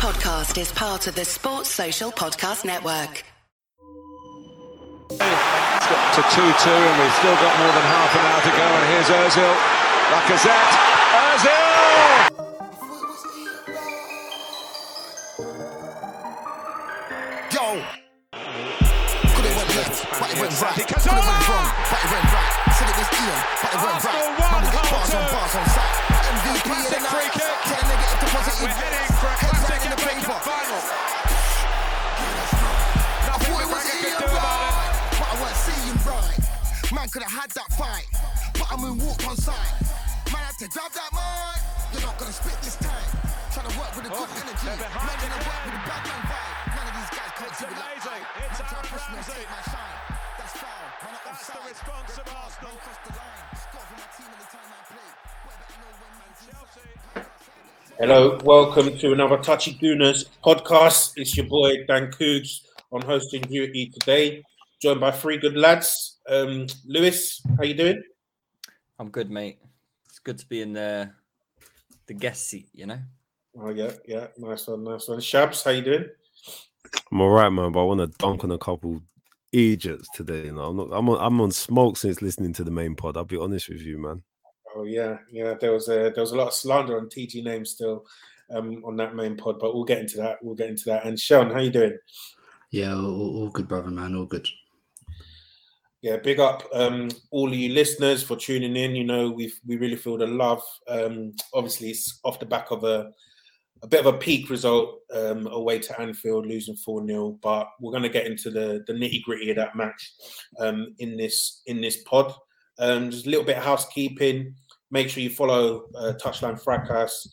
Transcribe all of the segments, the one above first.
podcast is part of the Sports Social Podcast Network. It's got to 2-2 and we've still got more than half an hour to go, and here's Özil, Lacazette, Özil! But it went right, but it went wrong, but it went right. Said it was Ian, but it went right. Man, we get bars on bars on sack. MVP of the night, get a negative deposit in. Heads right in the paper. I thought it was Ian right, but I weren't seeing right. Man could have had that fight, but I'm in walk on sight. Man had to grab that mic, you're not going to spit this time. Trying to work with a good energy, making a work with a bad man vibe. None of these guys can't do it like that. It's our Ramsey. The response of Arsenal across the line. Score from my team in the time I play. Whether Chelsea. Hello, welcome to another Touchy Gooners podcast. It's your boy Dan Coogs on hosting duty today, joined by three good lads. Lewis, how you doing? I'm good, mate. It's good to be in the guest seat, you know. Oh yeah, nice one. Shabs, how you doing? I'm all right, man, but I want to dunk on a couple idiots today, you know. I'm on smoke since listening to the main pod. I'll be honest with you, man. Oh yeah. There was a lot of slander on TG names still on that main pod, but we'll get into that. And Sean, how you doing? Yeah, all good, brother, man. All good. Yeah, big up all of you listeners for tuning in. You know, we really feel the love. Obviously, it's off the back of a bit of a peak result away to Anfield, losing 4-0, but we're going to get into the nitty-gritty of that match in this pod. Just a little bit of housekeeping. Make sure you follow Touchline Fracas,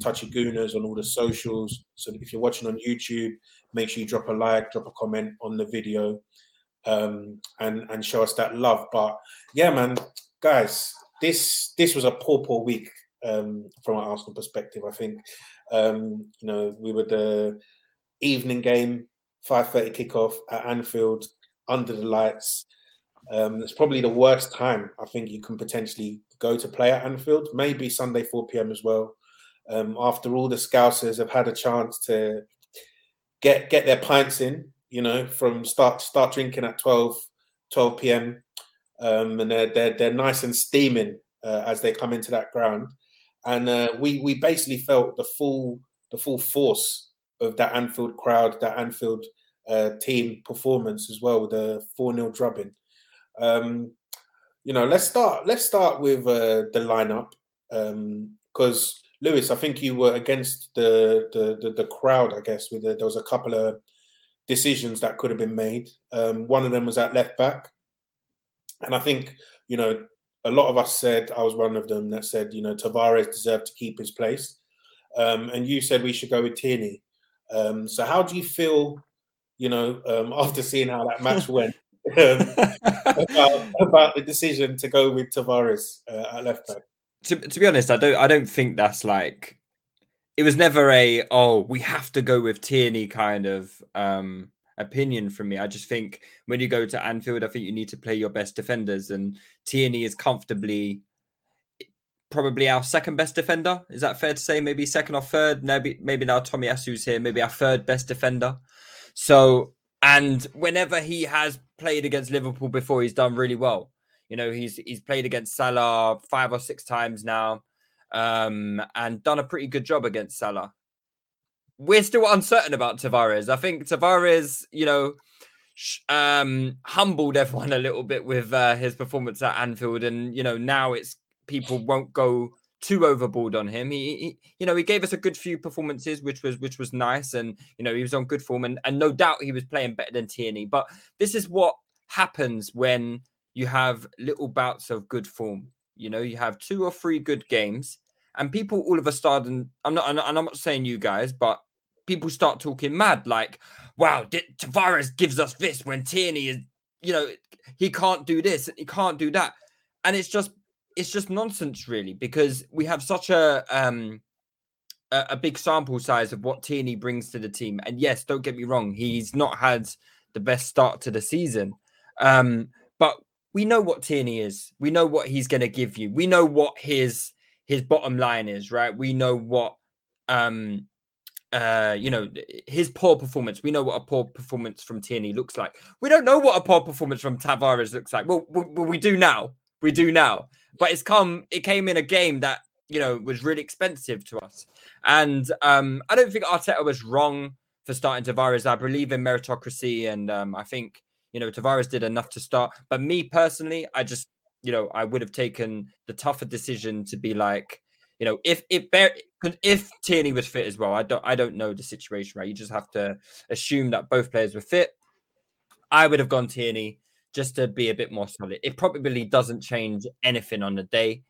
Touchy Gooners on all the socials. So if you're watching on YouTube, make sure you drop a like, drop a comment on the video and show us that love. But yeah, man, guys, this was a poor week from an Arsenal perspective, I think. You know, we were the evening game, 5:30 kickoff at Anfield, under the lights. It's probably the worst time I think you can potentially go to play at Anfield. Maybe Sunday 4 p.m. as well. After all the Scousers have had a chance to get their pints in, you know, from start drinking at 12 p.m. And they're nice and steaming as they come into that ground. And we basically felt the full force of that Anfield crowd, that Anfield team performance as well, with the 4-0 drubbing. You know, let's start with the lineup, because Lewis, I think you were against the crowd. I guess there was a couple of decisions that could have been made. One of them was at left back, and I think, you know, a lot of us said, I was one of them that said, you know, Tavares deserved to keep his place. And you said we should go with Tierney. So how do you feel, you know, after seeing how that match went, about the decision to go with Tavares at left back? To be honest, I don't think that's like, it was never we have to go with Tierney kind of opinion from me. I just think when you go to Anfield, I think you need to play your best defenders, and Tierney is comfortably probably our second best defender. Is that fair to say? Maybe second or third. Maybe now Tomiyasu's here. Maybe our third best defender. So, and whenever he has played against Liverpool before, he's done really well. You know, he's played against Salah 5 or 6 times now, and done a pretty good job against Salah. We're still uncertain about Tavares. I think Tavares, you know, humbled everyone a little bit with his performance at Anfield. And, you know, now it's people won't go too overboard on him. He you know, he gave us a good few performances, which was nice. And, you know, he was on good form and no doubt he was playing better than Tierney. But this is what happens when you have little bouts of good form. You know, you have 2 or 3 good games and people all of a sudden, I'm not saying you guys, but people start talking mad, like, wow, Tavares gives us this when Tierney is, you know, he can't do this, he can't do that. And it's just nonsense, really, because we have such a big sample size of what Tierney brings to the team. And yes, don't get me wrong, he's not had the best start to the season. But we know what Tierney is. We know what he's going to give you. We know what his bottom line is, right? We know what you know, his poor performance. We know what a poor performance from Tierney looks like. We don't know what a poor performance from Tavares looks like. Well, we do now. We do now. But it came in a game that, you know, was really expensive to us. And I don't think Arteta was wrong for starting Tavares. I believe in meritocracy. And I think, you know, Tavares did enough to start. But me personally, I just, you know, I would have taken the tougher decision to be like, you know, if Tierney was fit as well, I don't know the situation, right? You just have to assume that both players were fit. I would have gone Tierney just to be a bit more solid. It probably doesn't change anything on the day.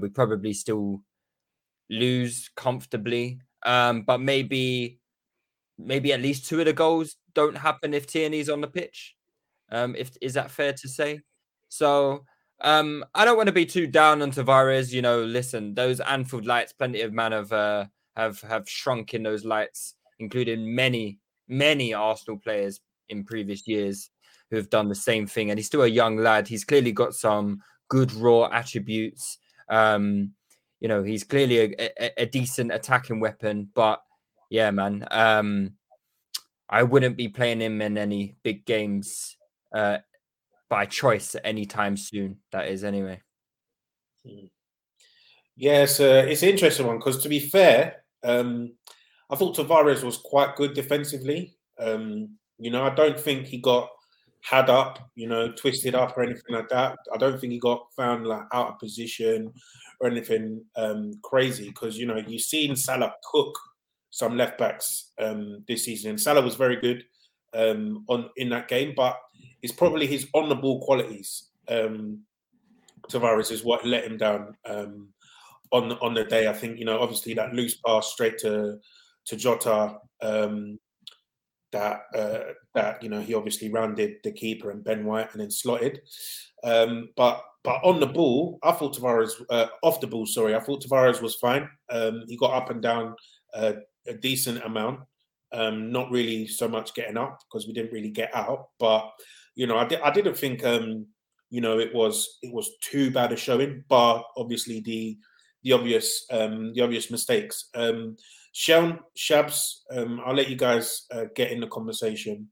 We probably still lose comfortably, but maybe at least two of the goals don't happen if Tierney's on the pitch. Is that fair to say? So. I don't want to be too down on Tavares. You know, listen, those Anfield lights, plenty of men have shrunk in those lights, including many, many Arsenal players in previous years who have done the same thing. And he's still a young lad. He's clearly got some good raw attributes. You know, he's clearly a decent attacking weapon. But yeah, man, I wouldn't be playing him in any big games by choice anytime soon, that is, anyway. Yes, it's an interesting one because, to be fair, I thought Tavares was quite good defensively. You know, I don't think he got had up, you know, twisted up or anything like that. I don't think he got found like out of position or anything crazy because, you know, you've seen Salah cook some left backs this season. Salah was very good in that game, but it's probably his on-the-ball qualities, Tavares, is what let him down on the day. I think, you know, obviously that loose pass straight to Jota, that you know, he obviously rounded the keeper and Ben White and then slotted. But on the ball, I thought Tavares off the ball. Sorry, I thought Tavares was fine. He got up and down a decent amount. Not really so much getting up because we didn't really get out, but you know, I didn't think you know, it was too bad a showing, but obviously the obvious mistakes. Shabs, I'll let you guys get in the conversation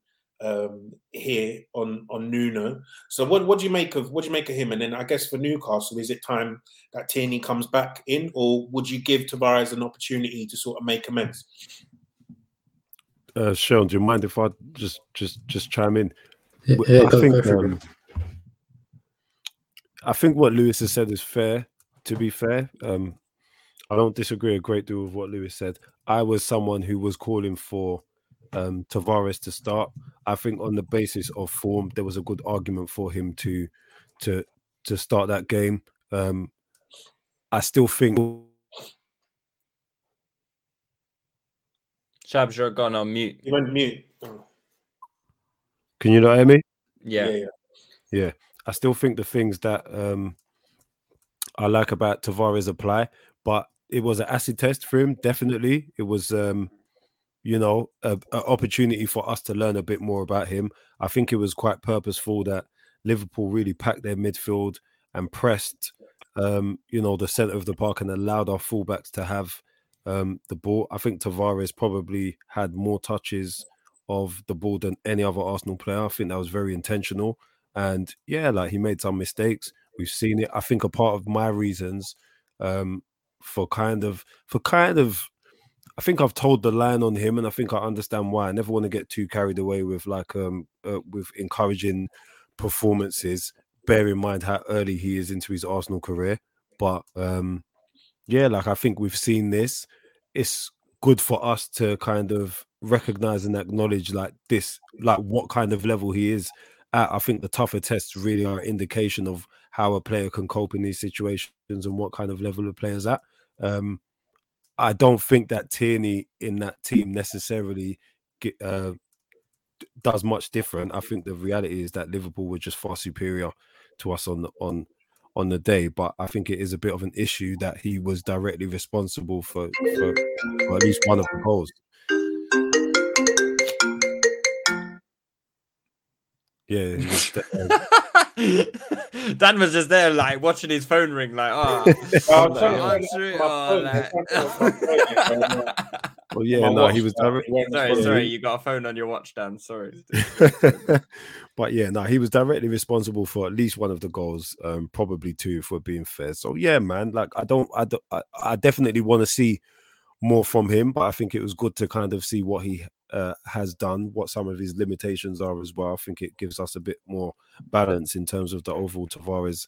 here on Nuno. So what do you make of him? And then I guess for Newcastle, is it time that Tierney comes back in, or would you give Tavares an opportunity to sort of make amends? Sean, do you mind if I just chime in? Yeah, I think what Lewis has said is fair, to be fair. I don't disagree a great deal with what Lewis said. I was someone who was calling for Tavares to start. I think on the basis of form, there was a good argument for him to start that game. I still think... Shabs, you're gone on mute. You went mute. Can you not hear me? Yeah. I still think the things that I like about Tavares apply, but it was an acid test for him, definitely. It was, you know, an opportunity for us to learn a bit more about him. I think it was quite purposeful that Liverpool really packed their midfield and pressed, you know, the centre of the park and allowed our fullbacks to have the ball. I think Tavares probably had more touches of the ball than any other Arsenal player. I think that was very intentional. And yeah, like, he made some mistakes. We've seen it. I think a part of my reasons for I think I've told the line on him, and I think I understand why. I never want to get too carried away with like with encouraging performances. Bear in mind how early he is into his Arsenal career, but. Yeah, like, I think we've seen this. It's good for us to kind of recognise and acknowledge like this, like what kind of level he is at. I think the tougher tests really are an indication of how a player can cope in these situations and what kind of level a player's at. I don't think that Tierney in that team necessarily does much different. I think the reality is that Liverpool were just far superior to us on the day, but I think it is a bit of an issue that he was directly responsible for at least one of the goals. Yeah. Dan was just there, like, watching his phone ring, like, oh. Well, yeah, no, he was. Sorry, you got a phone on your watch, Dan. Sorry. But yeah, no, he was directly responsible for at least one of the goals, probably two, if we're being fair. So yeah, man, like I definitely want to see more from him, but I think it was good to kind of see what he has done, what some of his limitations are as well. I think it gives us a bit more balance in terms of the overall Tavares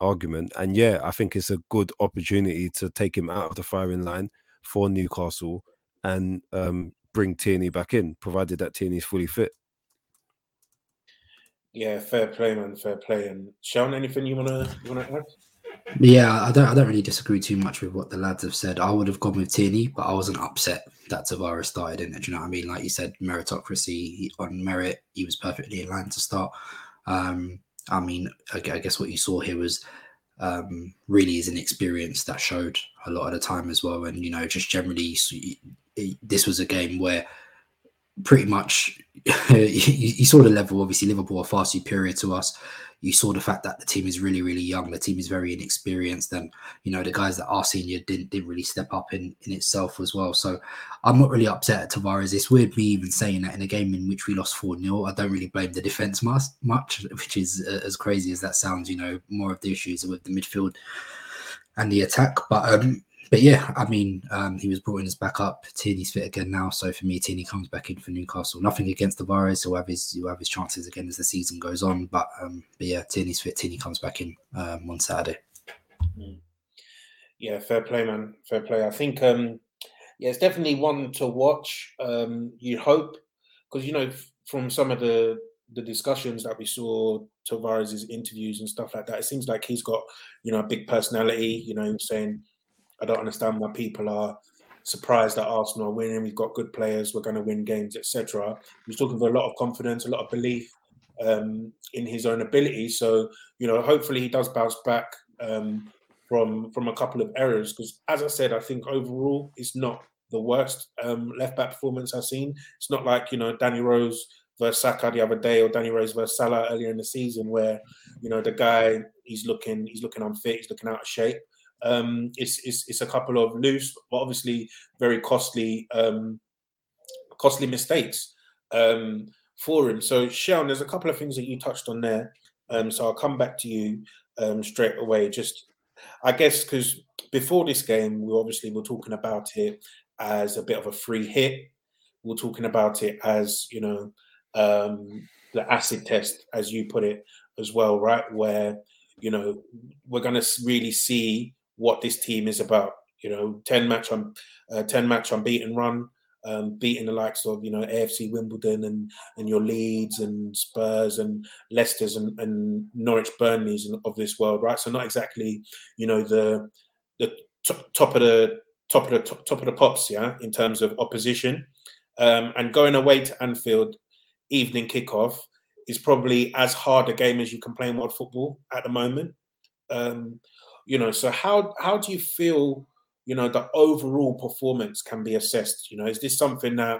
argument. And yeah, I think it's a good opportunity to take him out of the firing line for Newcastle and bring Tierney back in, provided that Tierney's fully fit. Yeah, fair play, man. Fair play. And Sean, anything you want to add? Yeah, I don't really disagree too much with what the lads have said. I would have gone with Tierney, but I wasn't upset that Tavares started in it. Do you know what I mean? Like you said, meritocracy on merit, he was perfectly in line to start. I mean, I guess what you saw here was really is an experience that showed a lot of the time as well. And, you know, just generally, this was a game where pretty much you saw the level. Obviously, Liverpool are far superior to us. You saw the fact that the team is really, really young. The team is very inexperienced. And, you know, the guys that are senior didn't really step up in itself as well. So I'm not really upset at Tavares. It's weird me even saying that in a game in which we lost 4-0. I don't really blame the defence much, which is as crazy as that sounds. You know, more of the issues are with the midfield and the attack. But yeah, I mean, he was brought in as backup. Tierney's fit again now. So for me, Tierney comes back in for Newcastle. Nothing against Tavares. He'll have his chances again as the season goes on. But yeah, Tierney's fit. Tierney comes back in on Saturday. Yeah, fair play, man. Fair play. I think, yeah, it's definitely one to watch. You hope, because, you know, from some of the discussions that we saw, Tavares' interviews and stuff like that, it seems like he's got, you know, a big personality. You know what I'm saying? I don't understand why people are surprised that Arsenal are winning. We've got good players. We're going to win games, etc. He's talking with a lot of confidence, a lot of belief in his own ability. So, you know, hopefully he does bounce back from a couple of errors. Because, as I said, I think overall it's not the worst left-back performance I've seen. It's not like, you know, Danny Rose versus Saka the other day, or Danny Rose versus Salah earlier in the season, where, you know, the guy he's looking unfit, he's looking out of shape. It's a couple of loose, but obviously very costly mistakes for him. So, Sean, there's a couple of things that you touched on there. So I'll come back to you straight away. Just, I guess, because before this game, we were talking about it as a bit of a free hit. We're talking about it as, you know, the acid test, as you put it as well, right? Where, you know, we're going to really see what this team is about. You know, 10 match unbeaten run, beating the likes of, you know, AFC Wimbledon and your Leeds and Spurs and Leicester's and Norwich Burnleys of this world, right? So not exactly, you know, the top of the pops, yeah, in terms of opposition, and going away to Anfield, evening kickoff, is probably as hard a game as you can play in world football at the moment. You know, so how do you feel, you know, the overall performance can be assessed? You know, is this something that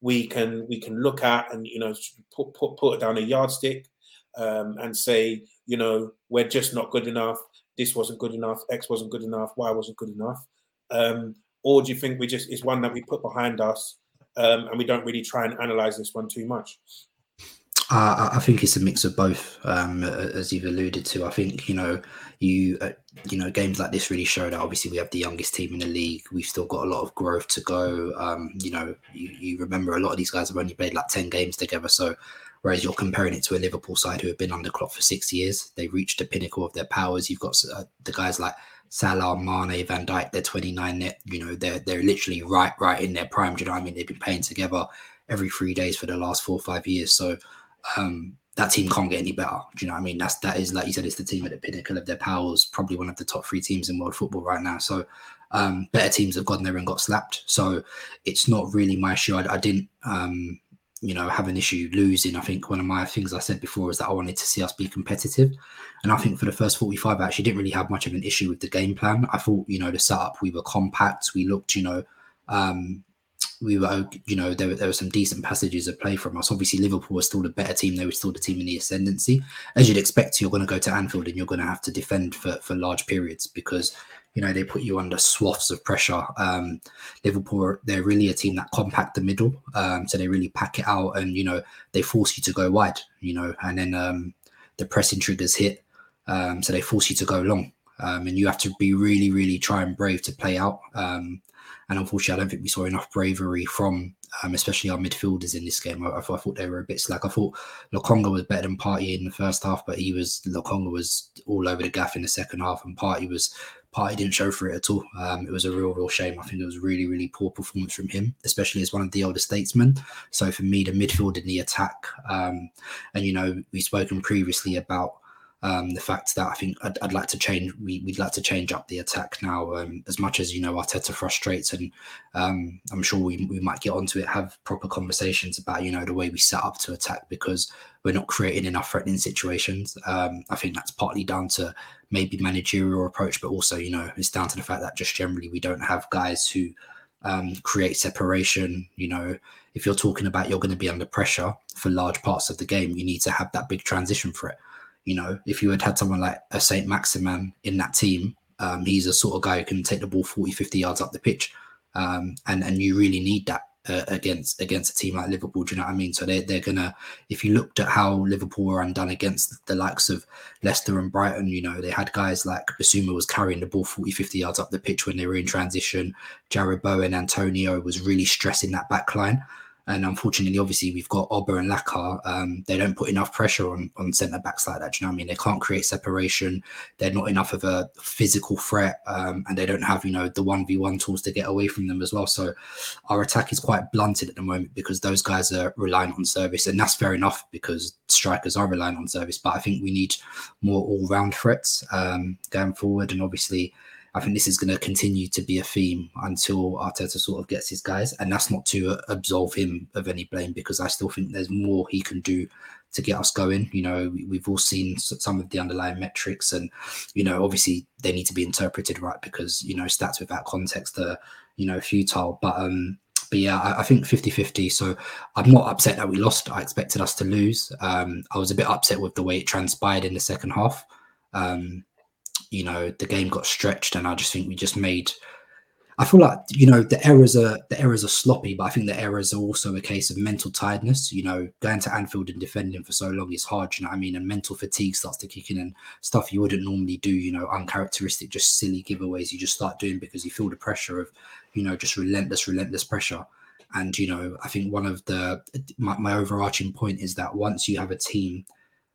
we can look at and, you know, put down a yardstick and say, you know, we're just not good enough, this wasn't good enough, X wasn't good enough, Y wasn't good enough? Or do you think it's one that we put behind us and we don't really try and analyse this one too much? I think it's a mix of both, as you've alluded to. I think, you know, games like this really show that obviously we have the youngest team in the league. We've still got a lot of growth to go. You know, you remember a lot of these guys have only played like 10 games together. So whereas you're comparing it to a Liverpool side who have been under Klopp for 6 years, they reached the pinnacle of their powers. You've got the guys like Salah, Mane, Van Dijk, they're 29. You know, they're literally right in their prime. Do you know what I mean? They've been playing together every 3 days for the last 4 or 5 years. So, that team can't get any better. Do you know what I mean? That is, like you said, it's the team at the pinnacle of their powers, probably one of the top 3 teams in world football right now. So better teams have gone there and got slapped. So it's not really my issue. I didn't, you know, have an issue losing. I think one of my things I said before is that I wanted to see us be competitive. And I think for the first 45, I actually didn't really have much of an issue with the game plan. I thought, you know, the setup, we were compact. We looked, you know, we were, you know, there were some decent passages of play from us. Obviously, Liverpool was still the better team. They were still the team in the ascendancy. As you'd expect, you're going to go to Anfield and you're going to have to defend for large periods because, You know, they put you under swaths of pressure. Liverpool, they're really a team that compact the middle. So they really pack it out and, you know, they force you to go wide, you know, and then the pressing triggers hit. So they force you to go long. And you have to be really, really try and brave to play out. And unfortunately, I don't think we saw enough bravery from especially our midfielders in this game. I thought they were a bit slack. I thought Lokonga was better than Partey in the first half, but Lokonga was all over the gaff in the second half, and Partey didn't show for it at all. It was a real shame. I think it was really, really poor performance from him, especially as one of the older statesmen. So for me, the midfield and the attack, and, you know, we've spoken previously about the fact that I think I'd like to change. We'd like to change up the attack now. As much as, you know, Arteta frustrates, and I'm sure we might get onto it, have proper conversations about, you know, the way we set up to attack, because we're not creating enough threatening situations. I think that's partly down to maybe managerial approach, but also, you know, it's down to the fact that just generally we don't have guys who create separation. You know, if you're talking about you're going to be under pressure for large parts of the game, you need to have that big transition threat. You know, if you had someone like a Saint-Maximin in that team, he's a sort of guy who can take the ball 40, 50 yards up the pitch. And you really need that against a team like Liverpool, do you know what I mean? So they're going to, if you looked at how Liverpool were undone against the likes of Leicester and Brighton, you know, they had guys like Basuma was carrying the ball 40, 50 yards up the pitch when they were in transition. Jared Bowen, Antonio was really stressing that back line. And unfortunately, obviously, we've got Oba and Lacazette. They don't put enough pressure on centre-backs like that. Do you know what I mean? They can't create separation. They're not enough of a physical threat. And they don't have, you know, the 1v1 tools to get away from them as well. So our attack is quite blunted at the moment because those guys are reliant on service. And that's fair enough because strikers are reliant on service. But I think we need more all-round threats going forward. And obviously, I think this is going to continue to be a theme until Arteta sort of gets his guys. And that's not to absolve him of any blame, because I still think there's more he can do to get us going. You know, we've all seen some of the underlying metrics and, you know, obviously they need to be interpreted right because, you know, stats without context are, you know, futile. But yeah, I think 50-50. So I'm not upset that we lost. I expected us to lose. I was a bit upset with the way it transpired in the second half. You know, the game got stretched, and I just think we just made. I feel like, you know, the errors are sloppy, but I think the errors are also a case of mental tiredness. You know, going to Anfield and defending for so long is hard. You know what I mean? And mental fatigue starts to kick in, and stuff you wouldn't normally do. You know, uncharacteristic, just silly giveaways you just start doing because you feel the pressure of, you know, just relentless pressure. And, you know, I think one of my overarching point is that once you have a team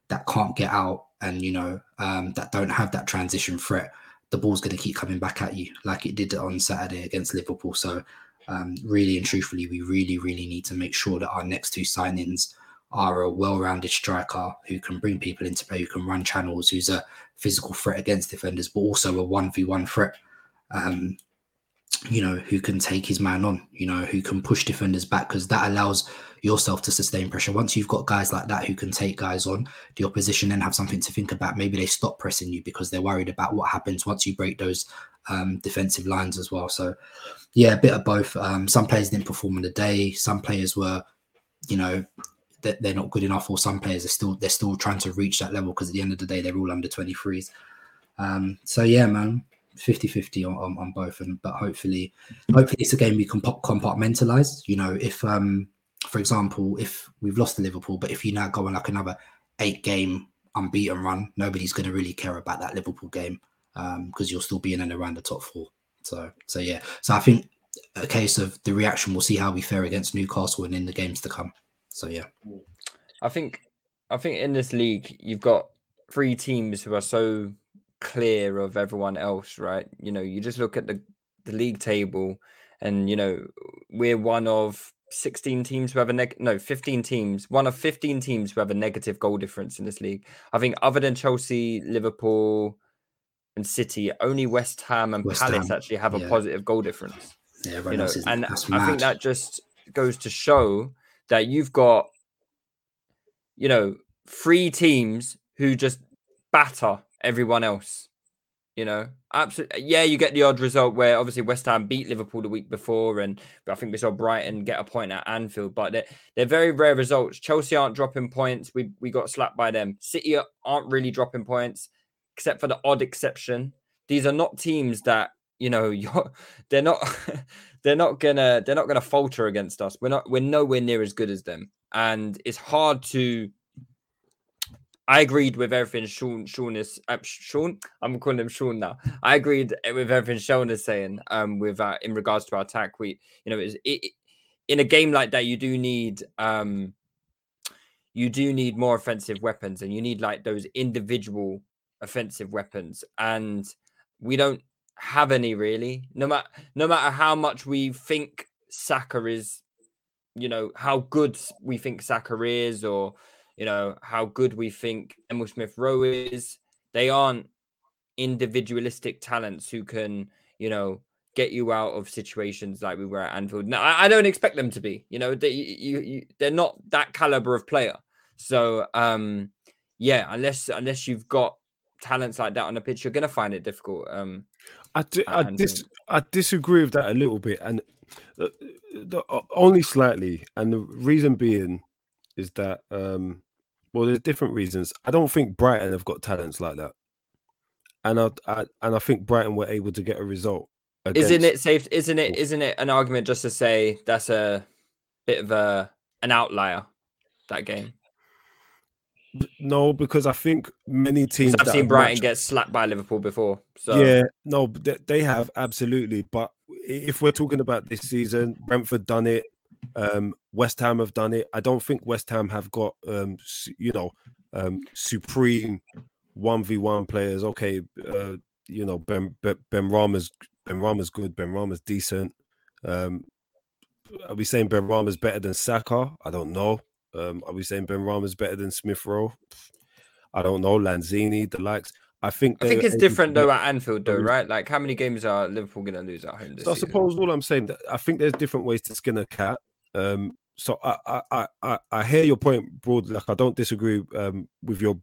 that can't get out, and, you know, that don't have that transition threat, the ball's going to keep coming back at you like it did on Saturday against Liverpool. So really and truthfully, we really need to make sure that our next two signings are a well-rounded striker who can bring people into play, who can run channels, who's a physical threat against defenders, but also a 1v1 threat, you know, who can take his man on, you know, who can push defenders back, because that allows yourself to sustain pressure. Once you've got guys like that who can take guys on, the opposition then have something to think about. Maybe they stop pressing you because they're worried about what happens once you break those defensive lines as well. So yeah, a bit of both. Some players didn't perform on the day. Some players were, you know, they're not good enough, or some players are still trying to reach that level, because at the end of the day, they're all under 23s. So yeah, man. 50-50 on both, and but hopefully it's a game we can compartmentalize. You know, if for example, if we've lost to Liverpool, but if you now go on like another 8-game unbeaten run, nobody's going to really care about that Liverpool game, because you'll still be in and around the top four. So yeah, so I think a case of the reaction. We'll see how we fare against Newcastle and in the games to come. So yeah, I think in this league you've got three teams who are so clear of everyone else, right? You know, you just look at the league table, and, you know, we're one of 15 teams, one of 15 teams who have a negative goal difference in this league. I think other than Chelsea, Liverpool and City, only West Ham and Palace actually have a positive goal difference. Yeah, right, you know, and I think that just goes to show that you've got, you know, three teams who just batter everyone else, you know, absolutely. Yeah, you get the odd result where obviously West Ham beat Liverpool the week before, and I think we saw Brighton get a point at Anfield, but they're very rare results. Chelsea aren't dropping points. We got slapped by them. City aren't really dropping points, except for the odd exception. these are not teams that, you know, they're not gonna falter against us. We're nowhere near as good as them, and it's hard to. I agreed with everything Sean. I'm calling him Sean now. I agreed with everything Sean is saying. In regards to our attack, it in a game like that, you do need more offensive weapons, and you need like those individual offensive weapons, and we don't have any really. No matter how much we think Saka is, you know, how good we think Saka is, or you know, how good we think Emile Smith Rowe is, they aren't individualistic talents who can, you know, get you out of situations like we were at Anfield. Now, I don't expect them to be, you know, they're not that caliber of player. So, unless you've got talents like that on the pitch, you're going to find it difficult. I disagree with that a little bit, and only slightly. And the reason being is that, well, there's different reasons. I don't think Brighton have got talents like that, and I think Brighton were able to get a result. Isn't it an argument just to say that's a bit of an outlier, that game? No, because I think many teams. I've seen Brighton get slapped by Liverpool before. So yeah, no, they have absolutely. But if we're talking about this season, Brentford done it. West Ham have done it. I don't think West Ham have got, supreme 1v1 players. Okay, Benrahma's good. Benrahma's decent. Are we saying Benrahma's better than Saka? I don't know. Are we saying Benrahma's better than Smith Rowe? I don't know. Lanzini, the likes. I think it's different though at Anfield, though, right? Like, how many games are Liverpool going to lose at home this season? I suppose all I'm saying that I think there's different ways to skin a cat. So I hear your point broadly. Like, I don't disagree with your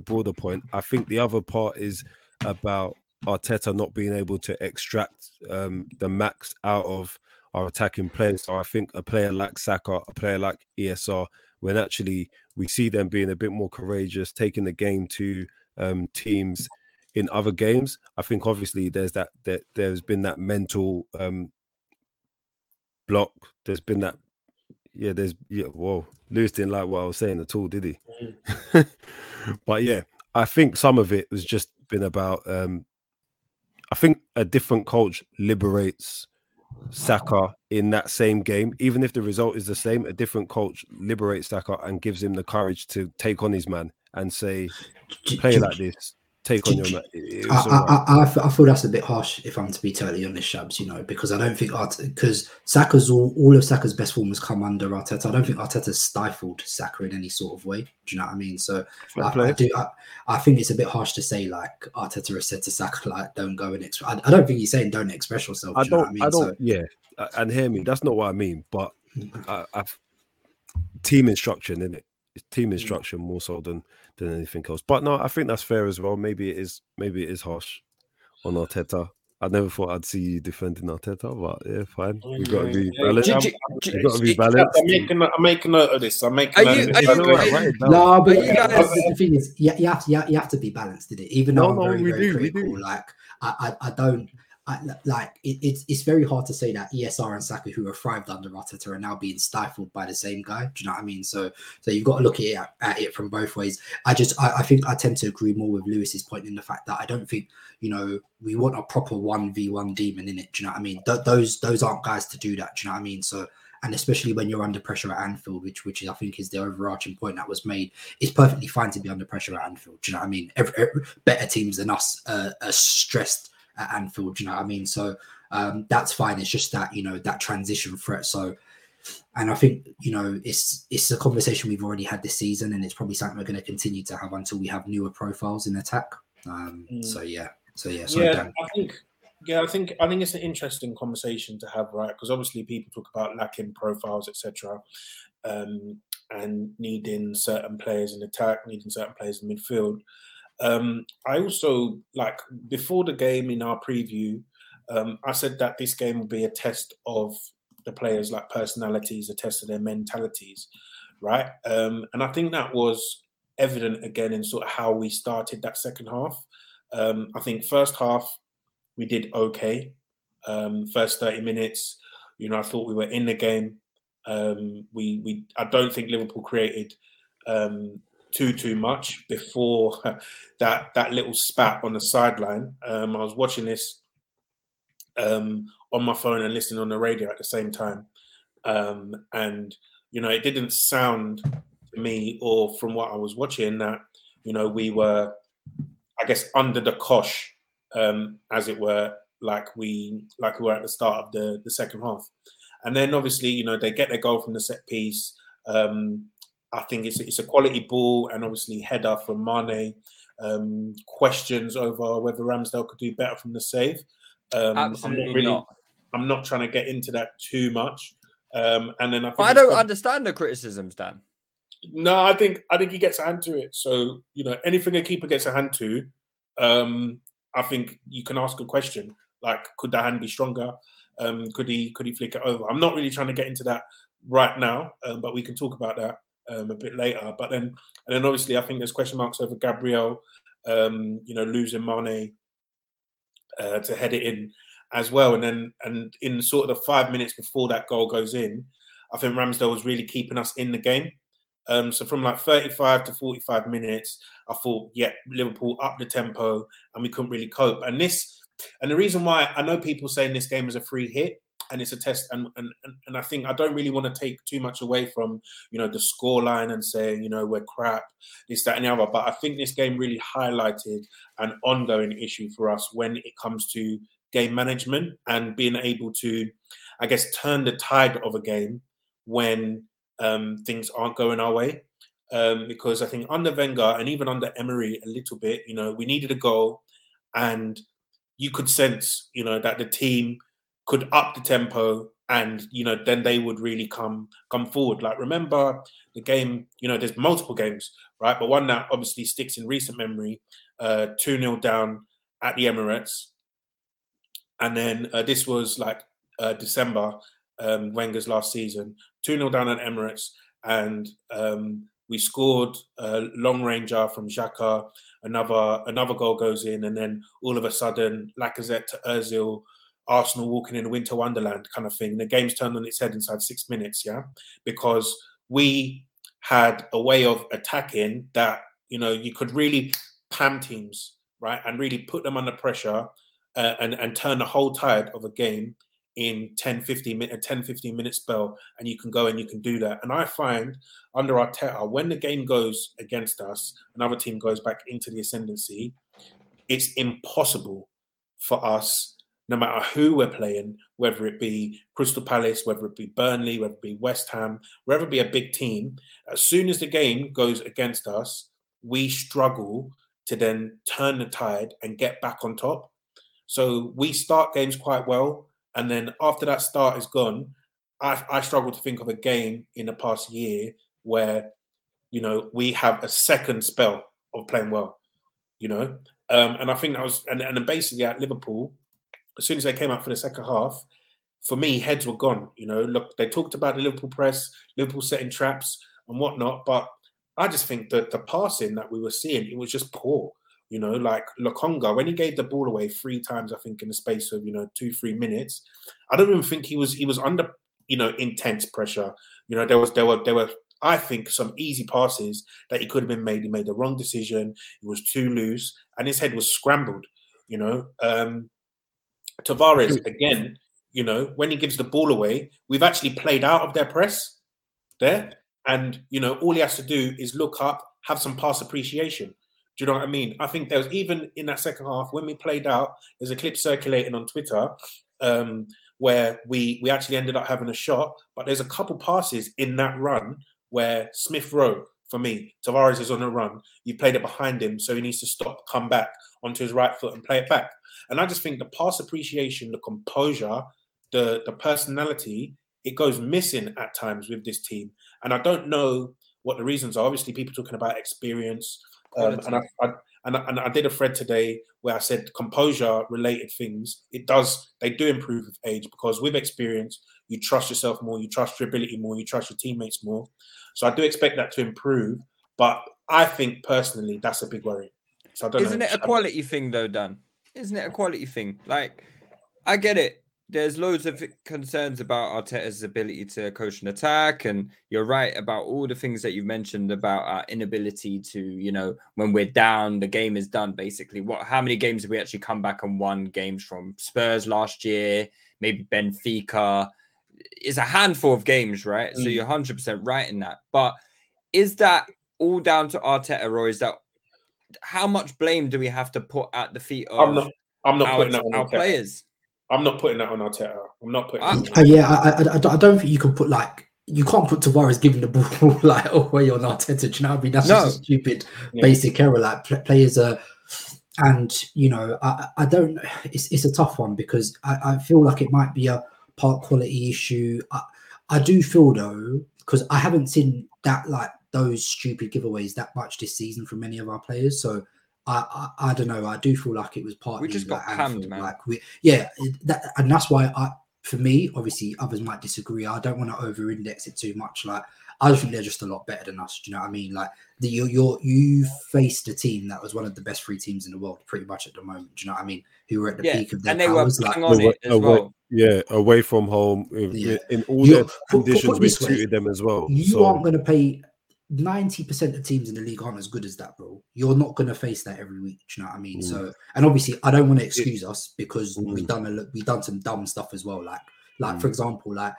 broader point. I think the other part is about Arteta not being able to extract the max out of our attacking players. So I think a player like Saka, a player like ESR, when actually we see them being a bit more courageous, taking the game to teams in other games. I think obviously there's been that mental block. There's been that. Yeah, there's yeah. Whoa, Lewis didn't like what I was saying at all, did he? But yeah, I think some of it was just been about. I think a different coach liberates Saka in that same game, even if the result is the same. A different coach liberates Saka and gives him the courage to take on his man and say, play like this. Take on your man. I feel that's a bit harsh, if I'm to be totally honest, Shabs. You know, because I don't think Saka's all of Saka's best form has come under Arteta. I don't think Arteta's stifled Saka in any sort of way. Do you know what I mean? So I think it's a bit harsh to say like Arteta has said to Saka like, don't go and express. I don't think he's saying don't express yourself. Do you know what I mean? And hear me, that's not what I mean. But team instruction, isn't it? Team instruction more so than anything else. But no, I think that's fair as well. Maybe it is harsh on Arteta. I never thought I'd see you defending Arteta, but yeah, fine. We've got to be balanced. We've got to be balanced. I make a note of this. No, but you guys, the thing is, you have to be balanced, did it? Even though we do. It's very hard to say that ESR and Saka, who have thrived under Arteta, are now being stifled by the same guy. Do you know what I mean? So you've got to look at it from both ways. I think I tend to agree more with Lewis's point in the fact that I don't think, you know, we want a proper 1v1 demon in it. Do you know what I mean? Those aren't guys to do that. Do you know what I mean? So, and especially when you're under pressure at Anfield, which is, I think, is the overarching point that was made. It's perfectly fine to be under pressure at Anfield. Do you know what I mean? Better teams than us are stressed at Anfield, do you know what I mean? So that's fine. It's just that, you know, that transition threat. So, and I think, you know, it's a conversation we've already had this season, and it's probably something we're going to continue to have until we have newer profiles in attack. I think it's an interesting conversation to have, right? Because obviously people talk about lacking profiles, etc., and needing certain players in attack, needing certain players in midfield. I also, like, before the game in our preview, I said that this game will be a test of the players' like personalities, a test of their mentalities, right? And I think that was evident again in sort of how we started that second half. I think first half we did okay. First 30 minutes, you know, I thought we were in the game. I don't think Liverpool created too much before that little spat on the sideline. I was watching this on my phone and listening on the radio at the same time. And, you know, it didn't sound to me, or from what I was watching, that, you know, we were, I guess, under the cosh, as it were, like we were at the start of the second half. And then obviously, you know, they get their goal from the set piece. I think it's a quality ball, and obviously header from Mane. Questions over whether Ramsdale could do better from the save. Absolutely I'm not. I'm not trying to get into that too much. And then I don't understand the criticisms, Dan. No, I think he gets a hand to it. So, you know, anything a keeper gets a hand to, I think you can ask a question like, could that hand be stronger? Could he flick it over? I'm not really trying to get into that right now, but we can talk about that a bit later. But then, and then obviously, I think there's question marks over Gabriel, you know, losing Mane to head it in as well. And then, and in sort of the 5 minutes before that goal goes in, I think Ramsdale was really keeping us in the game. So from like 35 to 45 minutes, I thought, yeah, Liverpool up the tempo, and we couldn't really cope. And the reason why, I know people saying this game is a free hit and it's a test, and I think I don't really want to take too much away from, you know, the scoreline and saying, you know, we're crap, this, that and the other. But I think this game really highlighted an ongoing issue for us when it comes to game management and being able to, I guess, turn the tide of a game when things aren't going our way. Because I think under Wenger and even under Emery a little bit, you know, we needed a goal, and you could sense, you know, that the team could up the tempo, and, you know, then they would really come forward. Like, remember the game, you know, there's multiple games, right? But one that obviously sticks in recent memory, 2-0 down at the Emirates. And then this was like December, Wenger's last season, 2-0 down at Emirates. And we scored a long ranger from Xhaka. Another goal goes in, and then all of a sudden, Lacazette to Özil, Arsenal walking in a winter wonderland kind of thing. The game's turned on its head inside 6 minutes, yeah? Because we had a way of attacking that, you know, you could really pam teams, right? And really put them under pressure and turn the whole tide of a game in 10-15 minute spell, and you can go and you can do that. And I find under Arteta, when the game goes against us, another team goes back into the ascendancy, it's impossible for us, no matter who we're playing, whether it be Crystal Palace, whether it be Burnley, whether it be West Ham, whether it be a big team, as soon as the game goes against us, we struggle to then turn the tide and get back on top. So we start games quite well, and then after that start is gone, I struggle to think of a game in the past year where, you know, we have a second spell of playing well, you know. And I think that was, and basically at Liverpool, as soon as they came out for the second half, for me, heads were gone. You know, look, they talked about the Liverpool press, Liverpool setting traps and whatnot. But I just think that the passing that we were seeing, it was just poor. You know, like Lokonga, when he gave the ball away 3 times, I think in the space of, you know, 2-3 minutes, I don't even think he was under, you know, intense pressure. You know, there were I think some easy passes that he could have been made. He made the wrong decision. It was too loose, and his head was scrambled. You know, Tavares again. You know, when he gives the ball away, we've actually played out of their press there, and, you know, all he has to do is look up, have some pass appreciation. Do you know what I mean? I think there was, even in that second half, when we played out, there's a clip circulating on Twitter where we actually ended up having a shot, but there's a couple passes in that run where Smith Rowe, for me, Tavares is on a run. You played it behind him, so he needs to stop, come back onto his right foot and play it back. And I just think the pass appreciation, the composure, the personality, it goes missing at times with this team. And I don't know what the reasons are. Obviously, people talking about experience. And I did a thread today where I said composure-related things. They do improve with age, because with experience, you trust yourself more, you trust your ability more, you trust your teammates more. So I do expect that to improve, but I think personally that's a big worry. So I don't know. Isn't it a quality thing though, Dan? isn't it a quality thing? Like, I get it. There's loads of concerns about Arteta's ability to coach an attack. And you're right about all the things that you've mentioned about our inability to, you know, when we're down, the game is done, basically. How many games have we actually come back and won games from? Spurs last year, maybe Benfica. It's a handful of games, right? Mm. So you're 100% right in that. But is that all down to Arteta, or is that, how much blame do we have to put at the feet of our players? I'm not putting that on Arteta. I don't think you can put, like, you can't put Tavares giving the ball like away on Arteta. Do you know what I mean? That's just a stupid basic error. Like, players are, and you know, I don't. It's a tough one because I feel like it might be a part quality issue. I do feel though, because I haven't seen that, like, those stupid giveaways that much this season from many of our players. So. I don't know. I do feel like it was partly... We just got hammed, man. And that's why, for me, obviously, others might disagree. I don't want to over-index it too much. Like, I just think they're just a lot better than us. Do you know what I mean? Like, you faced a team that was one of the best three teams in the world, pretty much at the moment. Do you know what I mean? Who were at the peak of their powers. And they were on it as well. Yeah, away from home. In all their conditions, we suited them as well. You aren't going to pay... 90% of teams in the league aren't as good as that, bro. You're not going to face that every week. Do you know what I mean? So, and obviously, I don't want to excuse us because we've done some dumb stuff as well. Like for example, like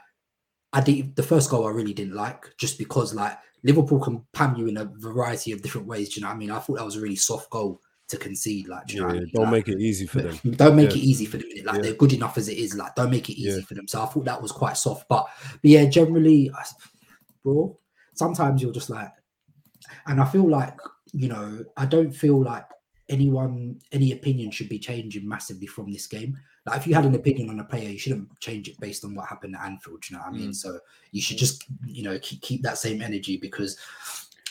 the first goal I really didn't like, just because like Liverpool can pam you in a variety of different ways. Do you know what I mean? I thought that was a really soft goal to concede. Like, do you know what I mean? Don't make it easy for them. Don't make it easy for them. Like, they're good enough as it is. Like, don't make it easy for them. So I thought that was quite soft. But yeah, generally, bro. Sometimes you're just like, and I feel like, you know, I don't feel like any opinion should be changing massively from this game. Like, if you had an opinion on a player, you shouldn't change it based on what happened at Anfield. Do you know what I mean? So you should just, you know, keep that same energy because,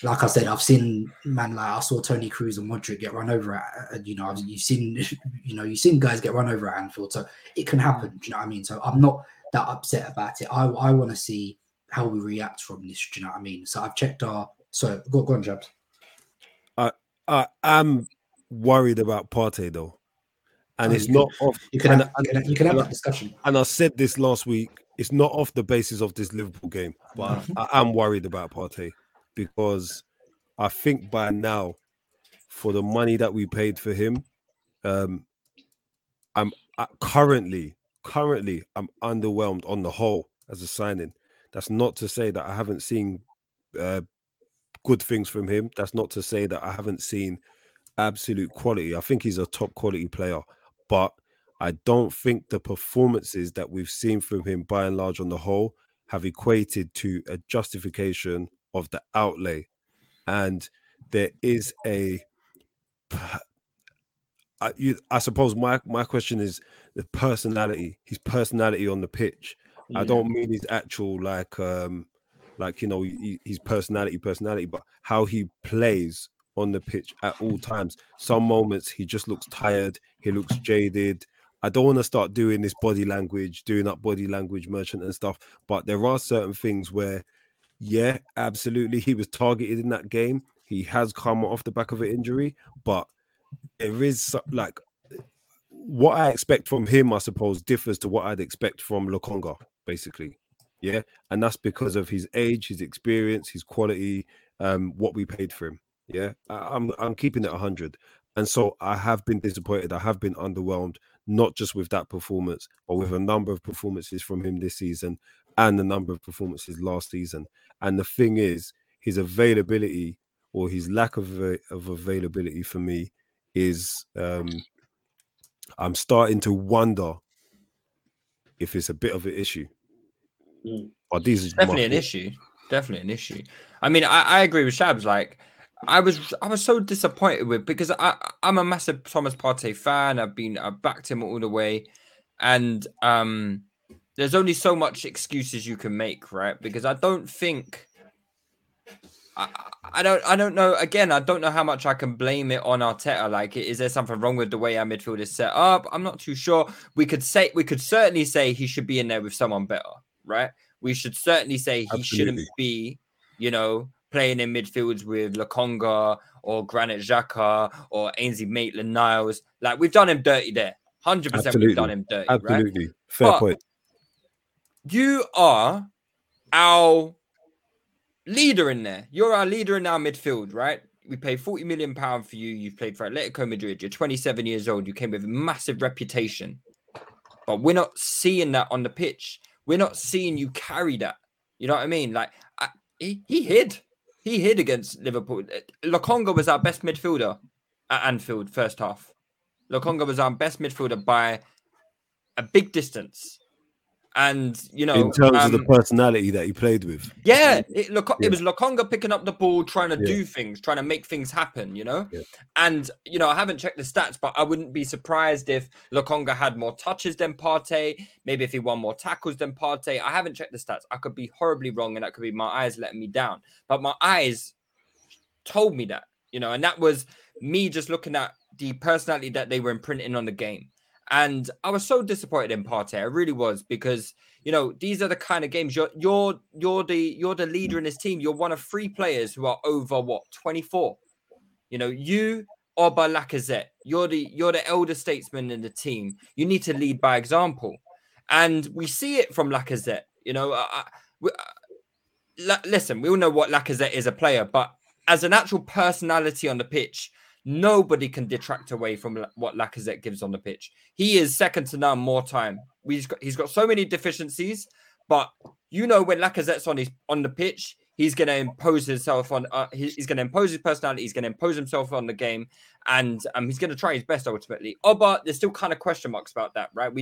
like I said, I've seen, man, like I saw Tony Cruz and Modric get run over at, you know, you've seen guys get run over at Anfield. So it can happen. Do you know what I mean? So I'm not that upset about it. I want to see how we react from this, do you know what I mean? So I've checked our... So, go on, Jabs. I am worried about Partey, though. And it's not off... You can have that discussion. And I said this last week, it's not off the basis of this Liverpool game, but I am worried about Partey because I think by now, for the money that we paid for him, I'm underwhelmed on the whole as a signing. That's not to say that I haven't seen good things from him. That's not to say that I haven't seen absolute quality. I think he's a top quality player, but I don't think the performances that we've seen from him by and large on the whole have equated to a justification of the outlay. And there is I suppose my question is the personality, his personality on the pitch. I don't mean his actual, like you know, his personality, but how he plays on the pitch at all times. Some moments he just looks tired. He looks jaded. I don't want to start doing this doing up body language merchant and stuff, but there are certain things where, yeah, absolutely, he was targeted in that game. He has come off the back of an injury, but there is, like, what I expect from him, I suppose, differs to what I'd expect from Lokonga. Basically, yeah, and that's because of his age, his experience, his quality, what we paid for him. Yeah, I'm keeping it 100, and so I have been disappointed. I have been underwhelmed, not just with that performance, but with a number of performances from him this season and a number of performances last season. And the thing is, his availability or his lack of availability for me is, I'm starting to wonder if it's a bit of an issue. Definitely an issue. I mean, I agree with Shabs. Like, I was so disappointed with, because I'm a massive Thomas Partey fan. I backed him all the way, and there's only so much excuses you can make, right? Because I don't think I don't know. Again, I don't know how much I can blame it on Arteta. Like, is there something wrong with the way our midfield is set up? I'm not too sure. We could certainly say he should be in there with someone better, right? We should certainly say he shouldn't be, you know, playing in midfields with Lokonga or Granit Xhaka or Ainsley Maitland-Niles. Like, we've done him dirty there. 100% Absolutely. We've done him dirty, Absolutely. Right? Fair but point. You are our leader in there. You're our leader in our midfield, right? We paid £40 million for you. You've played for Atletico Madrid. You're 27 years old. You came with a massive reputation. But we're not seeing that on the pitch. We're not seeing you carry that. You know what I mean? Like, he hid. He hid against Liverpool. Lokonga was our best midfielder at Anfield first half. Lokonga was our best midfielder by a big distance. And, you know... In terms of the personality that he played with. Yeah. It was Lokonga picking up the ball, trying to do things, trying to make things happen, you know? Yeah. And, you know, I haven't checked the stats, but I wouldn't be surprised if Lokonga had more touches than Partey, maybe if he won more tackles than Partey. I haven't checked the stats. I could be horribly wrong, and that could be my eyes letting me down. But my eyes told me that, you know, and that was me just looking at the personality that they were imprinting on the game. And I was so disappointed in Partey. I really was, because, you know, these are the kind of games you're the leader in this team. You're one of three players who are over 24. You know, you, Oba, Lacazette. You're the elder statesman in the team. You need to lead by example, and we see it from Lacazette. You know, listen, we all know what Lacazette is a player, but as an actual personality on the pitch, nobody can detract away from what Lacazette gives on the pitch. He is second to none more time. He's got so many deficiencies, but you know when Lacazette's on the pitch, he's going to impose himself on. He's going to impose his personality. He's going to impose himself on the game, and he's going to try his best ultimately. Oba, there's still kind of question marks about that, right?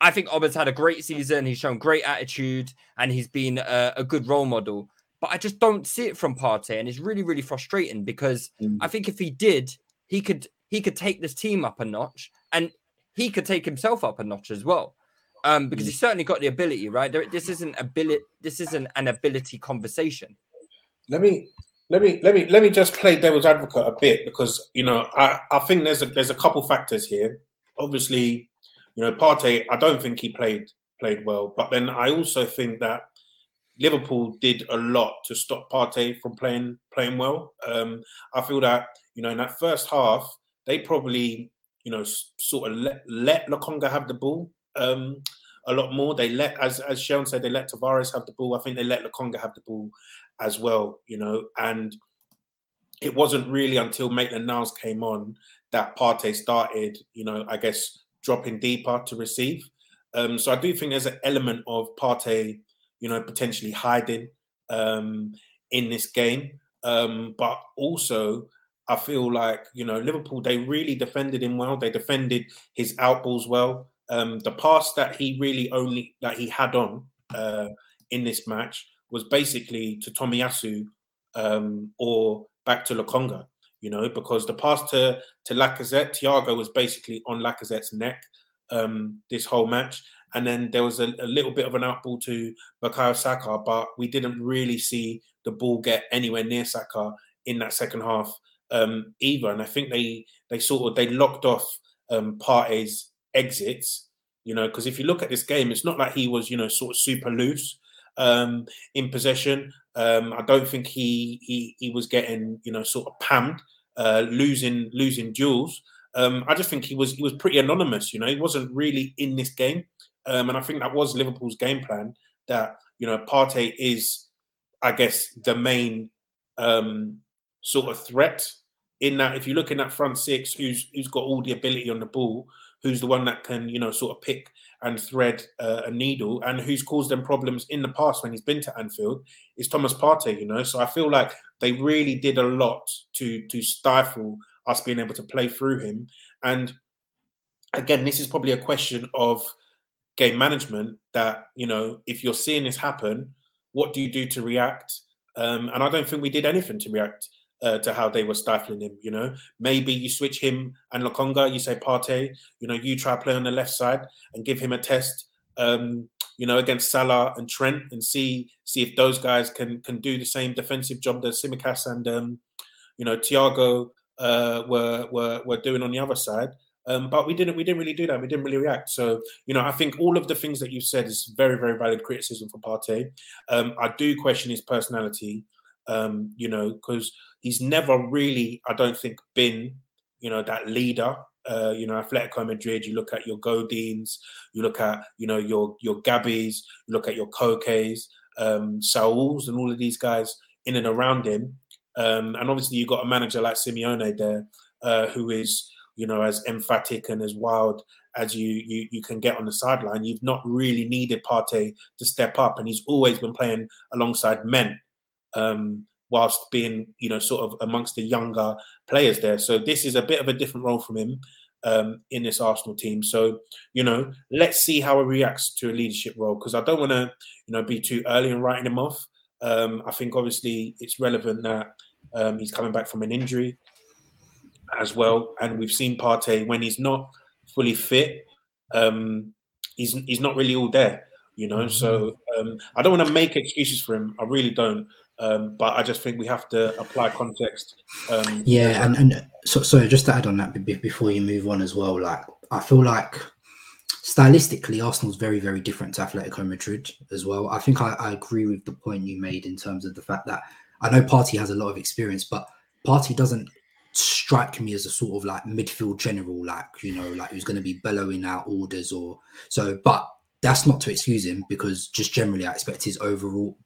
I think Oba's had a great season. He's shown great attitude, and he's been a good role model. But I just don't see it from Partey, and it's really, really frustrating, because I think if he did, he could take this team up a notch, and he could take himself up a notch as well, because he's certainly got the ability, right? This isn't an ability conversation. Let me just play devil's advocate a bit, because, you know, I think there's a couple factors here. Obviously, you know, Partey, I don't think he played well, but then I also think that Liverpool did a lot to stop Partey from playing well. I feel that, you know, in that first half, they probably, you know, sort of let Lokonga have the ball a lot more. They let, as Sean said, they let Tavares have the ball. I think they let Lokonga have the ball as well, you know. And it wasn't really until Maitland-Niles came on that Partey started, you know, I guess, dropping deeper to receive. So I do think there's an element of Partey, you know, potentially hiding in this game. But also, I feel like, you know, Liverpool, they really defended him well. They defended his outballs well. The pass that he he had on in this match was basically to Tomiyasu or back to Lokonga, you know, because the pass to Lacazette, Thiago was basically on Lacazette's neck this whole match. And then there was a little bit of an outball to Bukayo Saka, but we didn't really see the ball get anywhere near Saka in that second half either. And I think they locked off Partey's exits, you know, because if you look at this game, it's not like he was, you know, sort of super loose in possession. I don't think he was getting, you know, sort of pammed, losing duels. I just think he was pretty anonymous, you know. He wasn't really in this game. And I think that was Liverpool's game plan, that, you know, Partey is, I guess, the main sort of threat, in that if you look in that front six, who's got all the ability on the ball, who's the one that can, you know, sort of pick and thread a needle, and who's caused them problems in the past when he's been to Anfield, is Thomas Partey, you know. So I feel like they really did a lot to stifle us being able to play through him. And again, this is probably a question of game management, that, you know, if you're seeing this happen, what do you do to react? And I don't think we did anything to react to how they were stifling him, you know. Maybe you switch him and Lokonga, you say, Partey, you know, you try play on the left side and give him a test, you know, against Salah and Trent, and see if those guys can do the same defensive job that Tsimikas and, you know, Thiago were doing on the other side. But we didn't really do that. We didn't really react. So, you know, I think all of the things that you've said is very, very valid criticism for Partey. I do question his personality. you know, because he's never really, I don't think, been, you know, that leader. You know, Atletico Madrid, you look at your Godins, you look at, you know, your Gabbys, you look at your Kokes, Sauls and all of these guys in and around him. And obviously you've got a manager like Simeone there, who is, you know, as emphatic and as wild as you can get on the sideline. You've not really needed Partey to step up, and he's always been playing alongside men, whilst being, you know, sort of amongst the younger players there. So this is a bit of a different role from him in this Arsenal team. So, you know, let's see how he reacts to a leadership role, because I don't want to, you know, be too early in writing him off. I think obviously it's relevant that he's coming back from an injury as well. And we've seen Partey, when he's not fully fit, he's not really all there, you know. So I don't want to make excuses for him. I really don't. But I just think we have to apply context. Yeah, and so just to add on that before you move on as well, like, I feel like stylistically, Arsenal's very, very different to Atletico Madrid as well. I think I agree with the point you made in terms of the fact that I know Partey has a lot of experience, but Partey doesn't strike me as a sort of like midfield general, like, you know, like who's going to be bellowing out orders or so. But that's not to excuse him, because just generally I expect his overall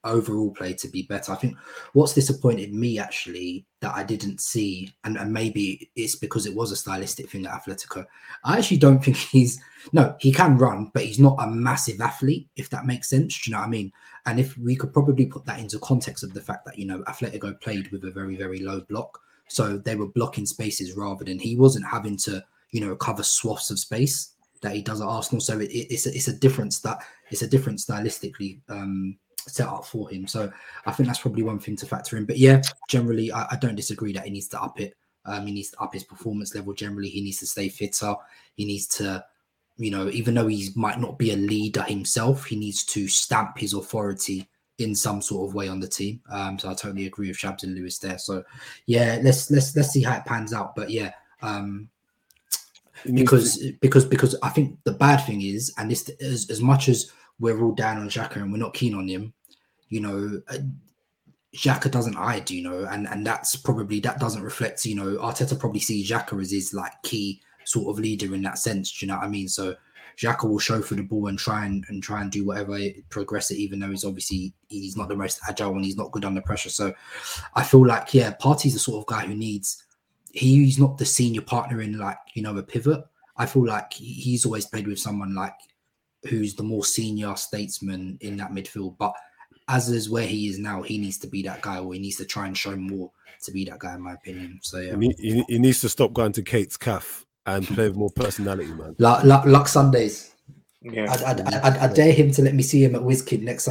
play to be better. I think what's disappointed me actually that I didn't see, and maybe it's because it was a stylistic thing at Atletico, I actually don't think he can run, but he's not a massive athlete, if that makes sense. Do you know what I mean? And if we could probably put that into context of the fact that, you know, Atletico played with a very, very low block. So they were blocking spaces rather than he wasn't having to, you know, cover swaths of space that he does at Arsenal. So it's a difference stylistically set up for him. So I think that's probably one thing to factor in. But yeah, generally I don't disagree that he needs to up it. He needs to up his performance level. Generally, he needs to stay fitter. He needs to, you know, even though he might not be a leader himself, he needs to stamp his authority in some sort of way on the team. So I totally agree with Shabs and Lewis there. So yeah, let's see how it pans out. But yeah. Because I think the bad thing is, and this, as much as we're all down on Xhaka and we're not keen on him, you know, Xhaka doesn't hide, you know, and that's probably, that doesn't reflect, you know, Arteta probably sees Xhaka as his like key sort of leader in that sense. Do you know what I mean? So Xhaka will show for the ball and try and do whatever, progress it, even though he's not the most agile and he's not good under pressure. So I feel like, yeah, Partey's the sort of guy who needs. He's not the senior partner in, like, you know, a pivot. I feel like he's always played with someone like who's the more senior statesman in that midfield. But as is where he is now, he needs to be that guy, or he needs to try and show more to be that guy, in my opinion. So yeah, he needs to stop going to Kate's calf and play with more personality, man. Luck Sundays. Yeah. I dare him to let me see him at WizKid next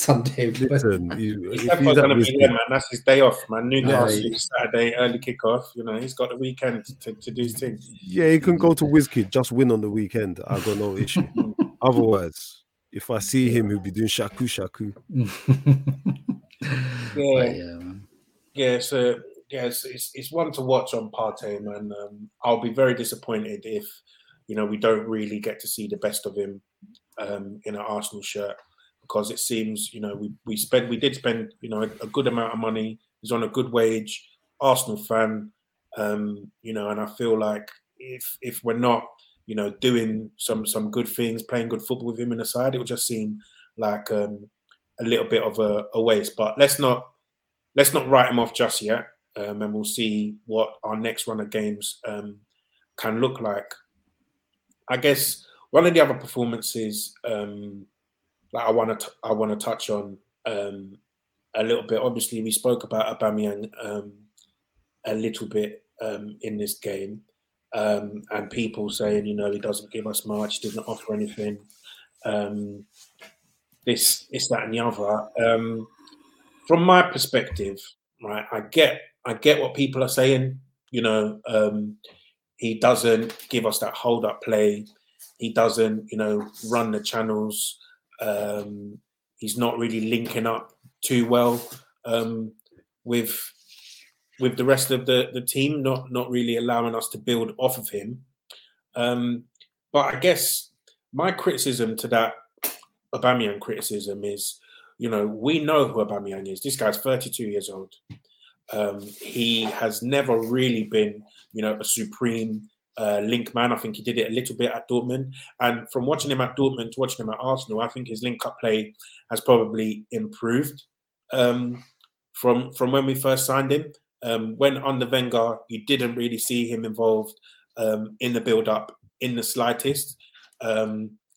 Sunday. Listen, he's definitely going to be there, man. That's his day off, man. Newcastle Saturday, early kickoff. You know, he's got the weekend to do his thing. Yeah, he can go to WizKid, just win on the weekend. I've got no issue. Otherwise, if I see him, he'll be doing shaku. Yeah, so yeah, it's one to watch on Partey, man. I'll be very disappointed if, you know, we don't really get to see the best of him in an Arsenal shirt, because it seems, you know, we did spend, you know, a good amount of money. He's on a good wage, Arsenal fan, you know, and I feel like if we're not, you know, doing some good things, playing good football with him in the side, it would just seem like a little bit of a waste. But let's not write him off just yet, and we'll see what our next run of games can look like. I guess one of the other performances that I want to touch on a little bit. Obviously, we spoke about Aubameyang a little bit in this game, and people saying, you know, he doesn't give us much, doesn't offer anything, this, that, and the other. From my perspective, right, I get what people are saying, you know. He doesn't give us that hold-up play. He doesn't, you know, run the channels. He's not really linking up too well with the rest of the team, not really allowing us to build off of him. But I guess my criticism to that Aubameyang criticism is, You know, we know who Aubameyang is. This guy's 32 years old. He has never really been, you know, a supreme link man. I think he did it a little bit at Dortmund. And from watching him at Dortmund to watching him at Arsenal, I think his link-up play has probably improved from when we first signed him. When under Wenger, you didn't really see him involved in the build-up in the slightest.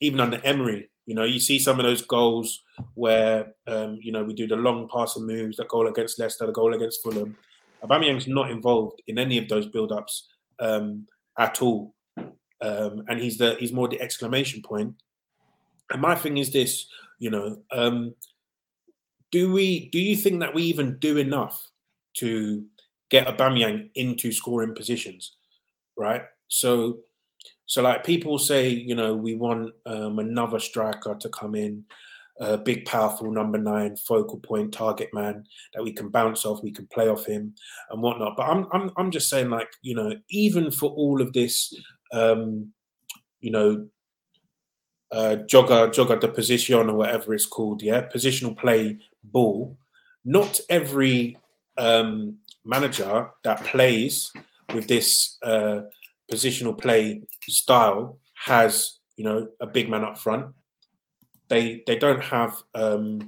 Even under Emery, you know, you see some of those goals where, you know, we do the long passing moves, the goal against Leicester, the goal against Fulham. Aubameyang's not involved in any of those build-ups at all. And he's more the exclamation point. And my thing is this, you know, do you think that we even do enough to get Aubameyang into scoring positions, right? So like people say, you know, we want another striker to come in, a big, powerful number 9, focal point, target man that we can bounce off, we can play off him and whatnot. But I'm just saying, like, you know, even for all of this, you know, jogger de position or whatever it's called, yeah, positional play ball. Not every manager that plays with this positional play style has, you know, a big man up front. They don't have you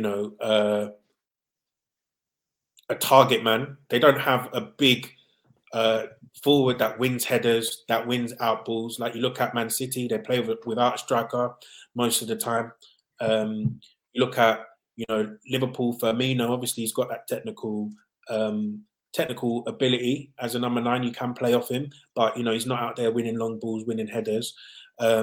know, a target man. They don't have a big forward that wins headers, that wins out balls. Like you look at Man City, they play without a striker most of the time. You look at, you know, Liverpool, Firmino, obviously he's got that technical ability as a number 9. You can play off him, but, you know, he's not out there winning long balls, winning headers. You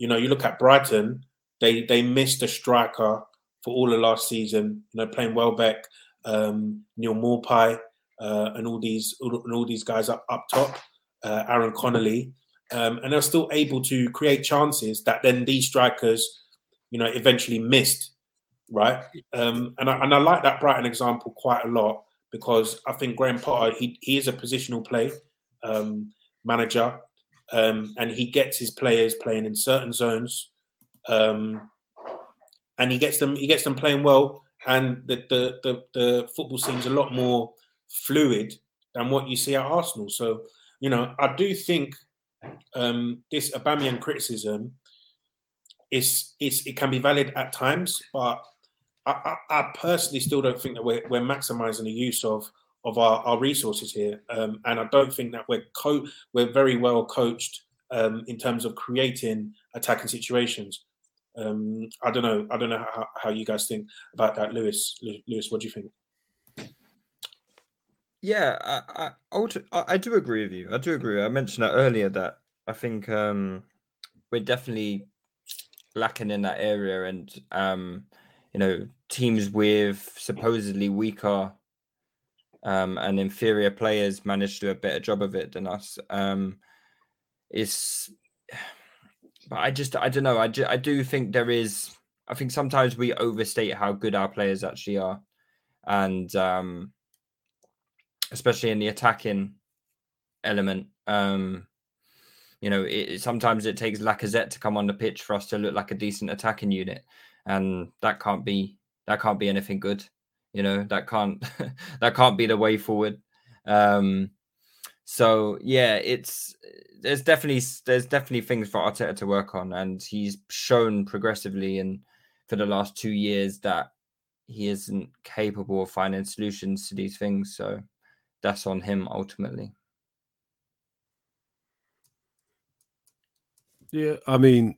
know, you look at Brighton, they missed a striker for all of last season, you know, playing Welbeck, Neil Maupay, and all these guys up top, Aaron Connolly, and they're still able to create chances that then these strikers, you know, eventually missed. Right. And I like that Brighton example quite a lot, because I think Graham Potter, he is a positional play manager, and he gets his players playing in certain zones, and he gets them playing well, and the football seems a lot more fluid than what you see at Arsenal. So, you know, I do think this Aubameyang criticism it can be valid at times, but I personally still don't think that we're maximising the use of our resources here, and I don't think that we're very well coached in terms of creating attacking situations. I don't know how you guys think about that, Lewis. Lewis, what do you think? Yeah, I do agree with you. I do agree. I mentioned that earlier, that I think we're definitely lacking in that area, and you know, teams with supposedly weaker and inferior players manage to do a better job of it than us. I don't know. I do think there is. I think sometimes we overstate how good our players actually are, and especially in the attacking element. You know, sometimes it takes Lacazette to come on the pitch for us to look like a decent attacking unit. And that can't be anything good, you know. That can't be the way forward. So yeah, there's definitely things for Arteta to work on, and he's shown progressively and for the last 2 years that he isn't capable of finding solutions to these things. So that's on him ultimately. Yeah, I mean.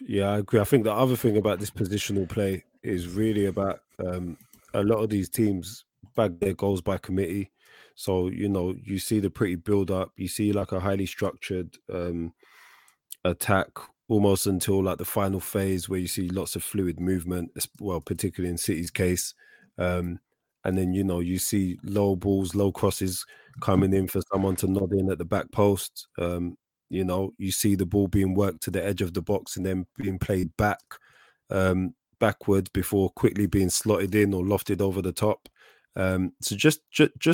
Yeah, I agree. I think the other thing about this positional play is really about a lot of these teams bag their goals by committee. So, you know, you see the pretty build-up. You see like a highly structured attack almost until like the final phase where you see lots of fluid movement, well, particularly in City's case. And then, you know, you see low balls, low crosses coming in for someone to nod in at the back post. You know, you see the ball being worked to the edge of the box and then being played back, backwards before quickly being slotted in or lofted over the top. So just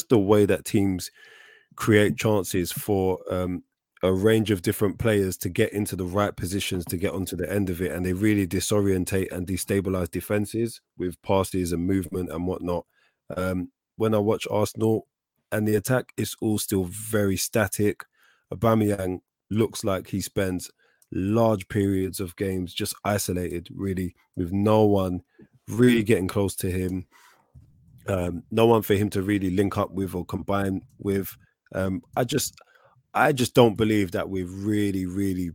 the way that teams create chances for a range of different players to get into the right positions to get onto the end of it, and they really disorientate and destabilize defenses with passes and movement and whatnot. When I watch Arsenal and the attack, it's all still very static. Aubameyang looks like he spends large periods of games just isolated, really, with no one really getting close to him, no one for him to really link up with or combine with. I just don't believe that we've really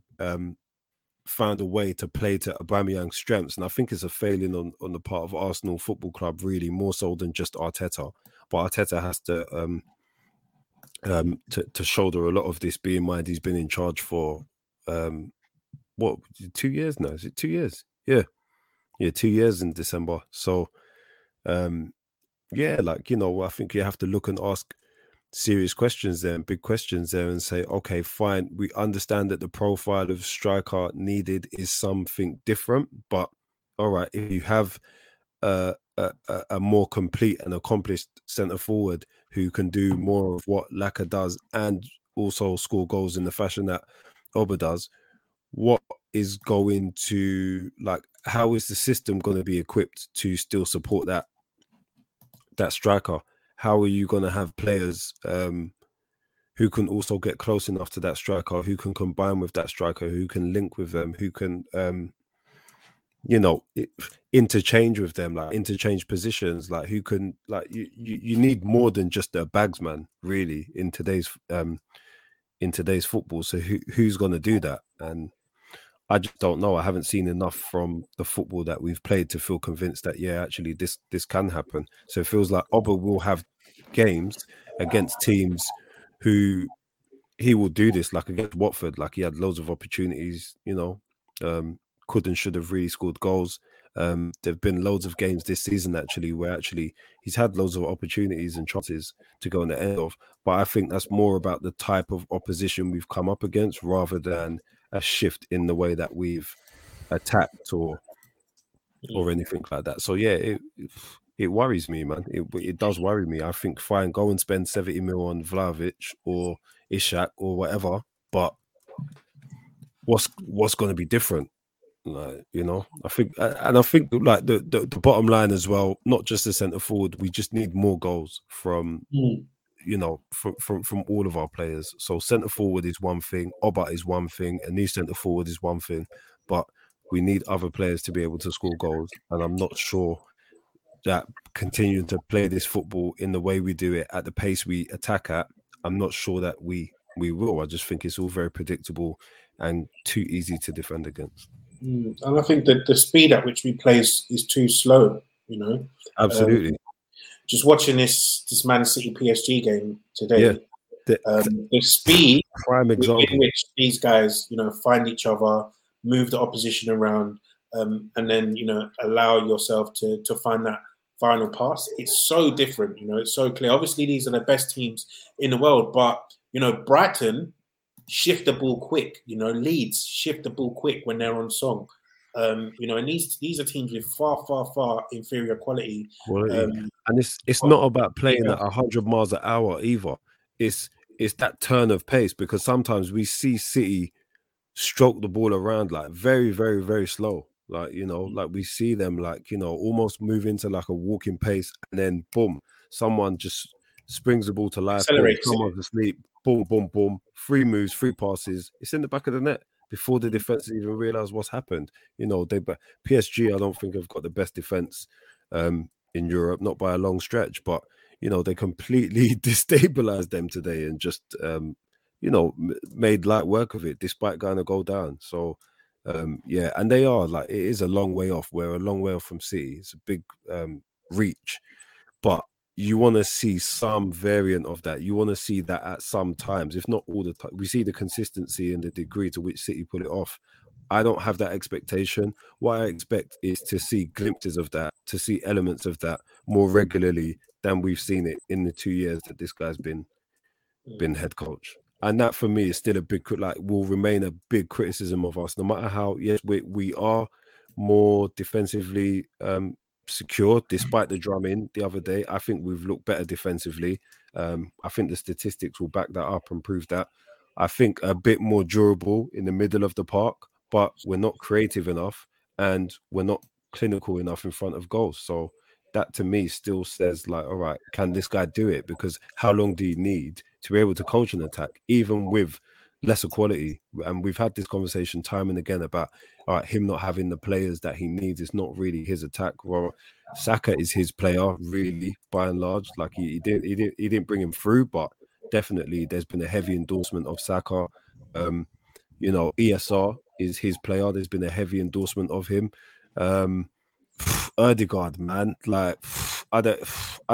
found a way to play to Aubameyang's strengths. And I think it's a failing on the part of Arsenal Football Club, really, more so than just Arteta. But Arteta has to shoulder a lot of this, being in mind he's been in charge for, 2 years now? Is it 2 years? Yeah, 2 years in December. So, I think you have to look and ask serious questions there and big questions there and say, okay, fine, we understand that the profile of striker needed is something different, but all right, if you have a more complete and accomplished centre forward who can do more of what Laka does and also score goals in the fashion that Oba does, what is going to, like, how is the system going to be equipped to still support that striker? How are you going to have players who can also get close enough to that striker, who can combine with that striker, who can link with them, who can, interchange with them, like interchange positions, like who can, like you need more than just a bags man, really, in today's football. So who's going to do that? And I just don't know. I haven't seen enough from the football that we've played to feel convinced that, yeah, actually this can happen. So it feels like Oba will have games against teams who he will do this, like against Watford. Like, he had loads of opportunities, could and should have really scored goals. There have been loads of games this season, actually, where actually he's had loads of opportunities and chances to go on the end of. But I think that's more about the type of opposition we've come up against rather than a shift in the way that we've attacked or anything like that. So yeah, it worries me, man. It does worry me. I think, fine, go and spend 70 mil on Vlahovic or Ishak or whatever, but what's going to be different? Like, I think like the bottom line as well, not just the centre forward, we just need more goals from from all of our players. So centre forward is one thing, Oba is one thing, a new centre forward is one thing, but we need other players to be able to score goals. And I'm not sure that continuing to play this football in the way we do it, at the pace we attack at, I'm not sure that we will. I just think it's all very predictable and too easy to defend against. And I think that the speed at which we play is too slow, Absolutely. Just watching this Man City PSG game today, yeah. The speed prime example in which these guys, find each other, move the opposition around, and then, allow yourself to find that final pass. It's so different, it's so clear. Obviously, these are the best teams in the world, but, Brighton shift the ball quick, Leeds shift the ball quick when they're on song. And these are teams with far inferior quality. And it's not about playing at 100 miles an hour either. It's that turn of pace, because sometimes we see City stroke the ball around like very, very, very slow. Like, like we see them like, almost move into like a walking pace, and then boom, someone just springs the ball to life, someone's asleep, boom, 3 moves, 3 passes, it's in the back of the net before the defense even realize what's happened. PSG, I don't think, have got the best defense in Europe, not by a long stretch, but they completely destabilized them today and just made light work of it despite going to go down. So and they are like, it is a long way off. We're a long way off from City. It's a big reach, but you want to see some variant of that. You want to see that at some times, if not all the time. We see the consistency and the degree to which City pull it off. I don't have that expectation. What I expect is to see glimpses of that, to see elements of that more regularly than we've seen it in the 2 years that this guy's been head coach. And that, for me, is still a big, will remain a big criticism of us. No matter how, yes, we are more defensively secure, despite the drumming the other day. I think we've looked better defensively. I think the statistics will back that up and prove that. I think, a bit more durable in the middle of the park, but we're not creative enough and we're not clinical enough in front of goals. So that to me still says, like, all right, can this guy do it? Because how long do you need to be able to counter an attack, even with lesser quality? And we've had this conversation time and again about, all right, him not having the players that he needs. It's not really his attack. Well, Saka is his player, really, by and large. Like, he didn't bring him through, but definitely there's been a heavy endorsement of Saka. You know, ESR is his player. There's been a heavy endorsement of him. Ødegaard, man, like, I don't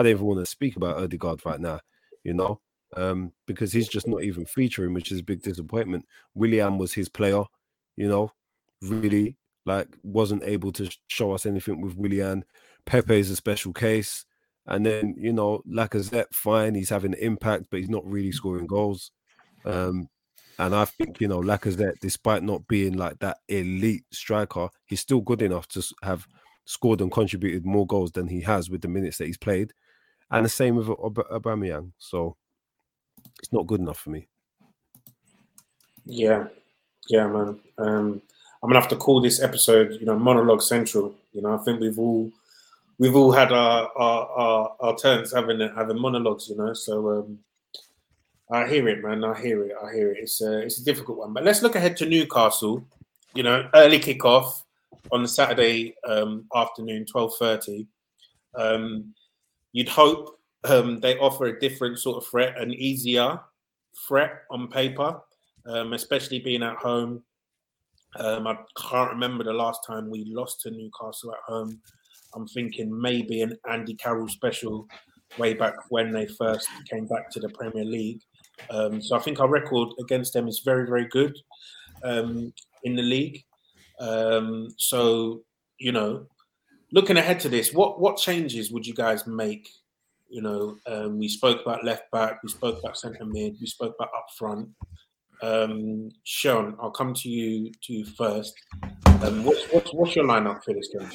even want to speak about Ødegaard right now, you know, because he's just not even featuring, which is a big disappointment. Willian was his player, you know, really, like, wasn't able to show us anything with Willian. Pepe is a special case. And then, you know, Lacazette, fine, he's having impact, but he's not really scoring goals. And I think, you know, Lacazette, despite not being like that elite striker, he's still good enough to have scored and contributed more goals than he has with the minutes that he's played. And the same with Aubameyang. So it's not good enough for me. Yeah, man. I'm going to have to call this episode, you know, Monologue Central. You know, I think we've all had our turns having monologues, you know, so... I hear it, man. I hear it. It's a difficult one. But let's look ahead to Newcastle. You know, early kickoff on the Saturday afternoon, 12:30. You'd hope they offer a different sort of threat, an easier threat on paper, especially being at home. I can't remember the last time we lost to Newcastle at home. I'm thinking maybe an Andy Carroll special way back when they first came back to the Premier League. So I think our record against them is very, very good in the league. So, you know, looking ahead to this, what changes would you guys make? You know, we spoke about left back, we spoke about centre mid, we spoke about up front. Sean, I'll come to you first. What's your lineup for this game?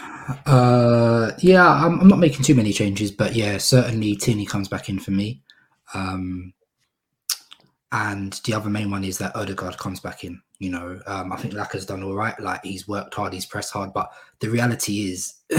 I'm not making too many changes, but yeah, certainly Tierney comes back in for me. And the other main one is that Ødegaard comes back in. You know, I think Lacaz's done all right. Like, he's worked hard, he's pressed hard, but the reality is he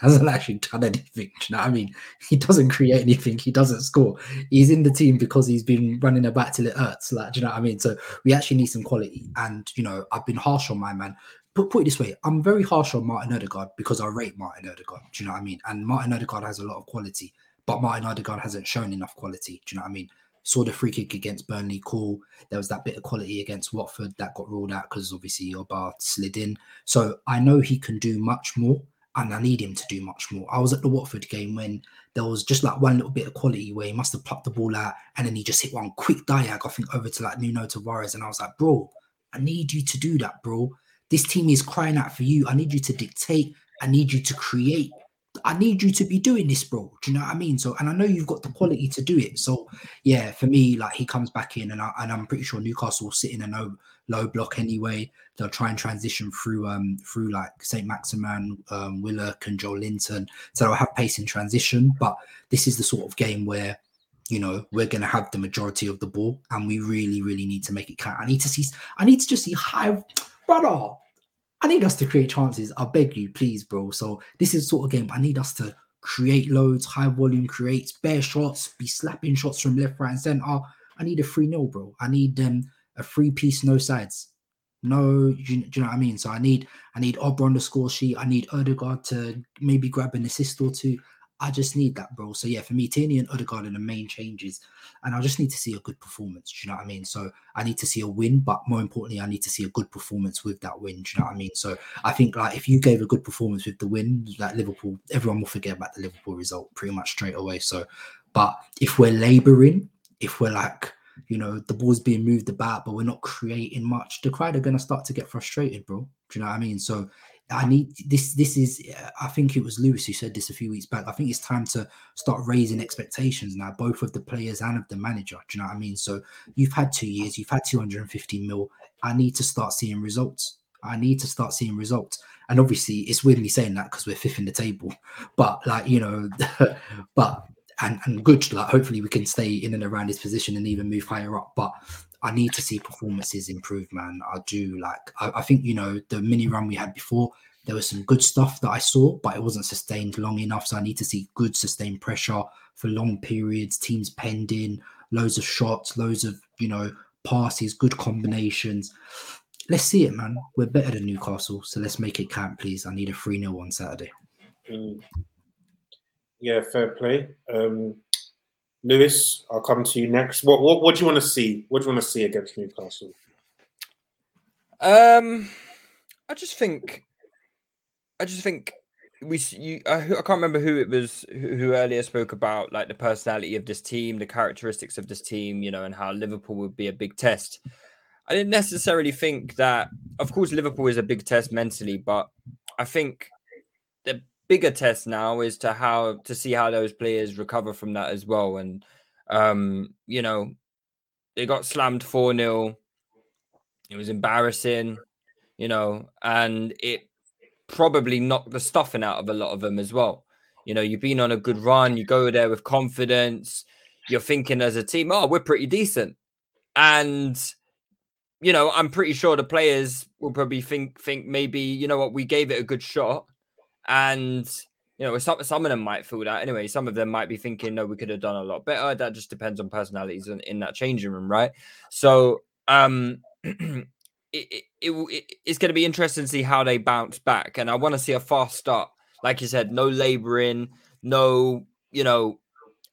hasn't actually done anything. Do you know what I mean? He doesn't create anything. He doesn't score. He's in the team because he's been running about till it hurts. Like, do you know what I mean? So we actually need some quality. And, you know, I've been harsh on my man. Put it this way, I'm very harsh on Martin Ødegaard because I rate Martin Ødegaard, do you know what I mean? And Martin Ødegaard has a lot of quality, but Martin Ødegaard hasn't shown enough quality, do you know what I mean? Saw the free kick against Burnley, cool. There was that bit of quality against Watford that got ruled out because obviously Oba slid in. So I know he can do much more and I need him to do much more. I was at the Watford game when there was just like one little bit of quality where he must have plucked the ball out and then he just hit one quick diag, I think, over to like Nuno Tavares. And I was like, bro, I need you to do that, bro. This team is crying out for you. I need you to dictate. I need you to create. I need you to be doing this, bro. Do you know what I mean? So, and I know you've got the quality to do it. So, yeah, for me, like, he comes back in and I'm pretty sure Newcastle will sit in a low block anyway. They'll try and transition through like Saint-Maximin, Willock and Joel Linton. So they'll have pace in transition. But this is the sort of game where, you know, we're going to have the majority of the ball and we really, really need to make it count. I need to just see high... Brother, I need us to create chances. I beg you, please, bro. So this is the sort of game I need us to create loads, high volume creates, bare shots, be slapping shots from left, right and centre. I need a 3-0, bro. I need a 3-piece, no sides. No, do you know what I mean? So I need Oba on the score sheet. I need Ødegaard to maybe grab an assist or two. I just need that, bro. So yeah, for me, Tierney and Ødegaard are the main changes. And I just need to see a good performance. Do you know what I mean? So I need to see a win, but more importantly, I need to see a good performance with that win. Do you know what I mean? So I think like if you gave a good performance with the win, like Liverpool, everyone will forget about the Liverpool result pretty much straight away. So, but if we're labouring, if we're like, you know, the ball's being moved about, but we're not creating much, the crowd are going to start to get frustrated, bro. Do you know what I mean? So I need this. This is, I think it was Lewis who said this a few weeks back. I think it's time to start raising expectations now, both of the players and of the manager. Do you know what I mean? So you've had 2 years, you've had 250 mil. I need to start seeing results. And obviously it's weird me saying that because we're fifth in the table, but like, you know, but, and good, like hopefully we can stay in and around this position and even move higher up. But I need to see performances improve, man. I do. Like, I think, you know, the mini run we had before, there was some good stuff that I saw, but it wasn't sustained long enough. So I need to see good sustained pressure for long periods, teams penned in, loads of shots, loads of, you know, passes, good combinations. Let's see it, man. We're better than Newcastle, so let's make it count, please. I need a 3-0 on Saturday. Yeah, fair play. Lewis, I'll come to you next. What do you want to see? What do you want to see against Newcastle? I can't remember who it was who earlier spoke about like the personality of this team, the characteristics of this team, you know, and how Liverpool would be a big test. I didn't necessarily think that, of course, Liverpool is a big test mentally, but I think the bigger test now is to see how those players recover from that as well. And, you know, they got slammed 4-0. It was embarrassing, you know, and it probably knocked the stuffing out of a lot of them as well. You know, you've been on a good run. You go there with confidence. You're thinking as a team, oh, we're pretty decent. And, you know, I'm pretty sure the players will probably think maybe, you know what, we gave it a good shot. And, you know, some of them might feel that anyway. Some of them might be thinking, no, we could have done a lot better. That just depends on personalities in that changing room, right? So it's going to be interesting to see how they bounce back. And I want to see a fast start. Like you said, no labouring, no, you know,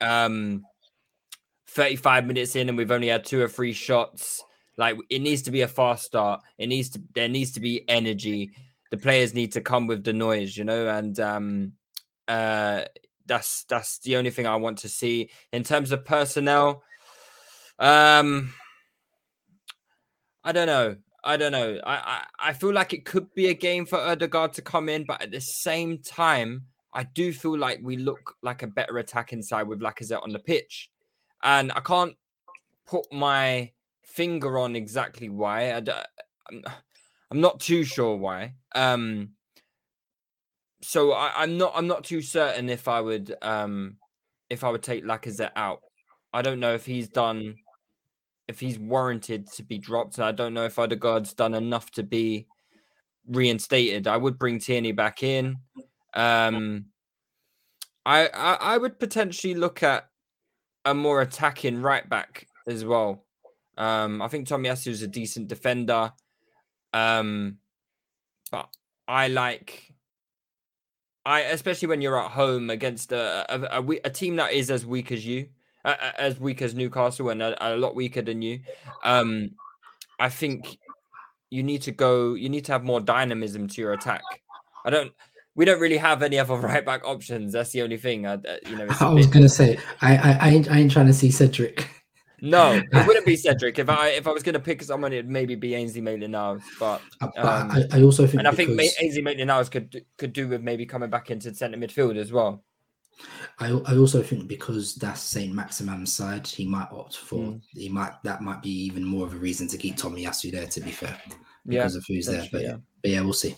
35 minutes in and we've only had 2 or 3 shots. Like, it needs to be a fast start. There needs to be energy. The players need to come with the noise, you know, and that's the only thing I want to see. In terms of personnel, I don't know. I feel like it could be a game for Ødegaard to come in, but at the same time, I do feel like we look like a better attacking side with Lacazette on the pitch. And I can't put my finger on exactly why. I'm not too sure why. So I'm not too certain if I would take Lacazette out. I don't know if he's warranted to be dropped, and I don't know if Ødegaard's done enough to be reinstated. I would bring Tierney back in. I would potentially look at a more attacking right back as well. I think Tomiyasu is a decent defender. But especially when you're at home against a team that is as weak as you, as weak as Newcastle, and a lot weaker than you. I think you need to have more dynamism to your attack. We don't really have any other right back options. That's the only thing. I was going to say, I ain't trying to see Cedric. No, it wouldn't be Cedric. If I was going to pick someone, it'd maybe be Ainsley Maitland-Niles. But I also think, and I think Ainsley Maitland-Niles could do with maybe coming back into centre midfield as well. I also think because that's Saint-Maximin's side, he might opt for that might be even more of a reason to keep Tomiyasu there. To be fair, because of who's there. But we'll see.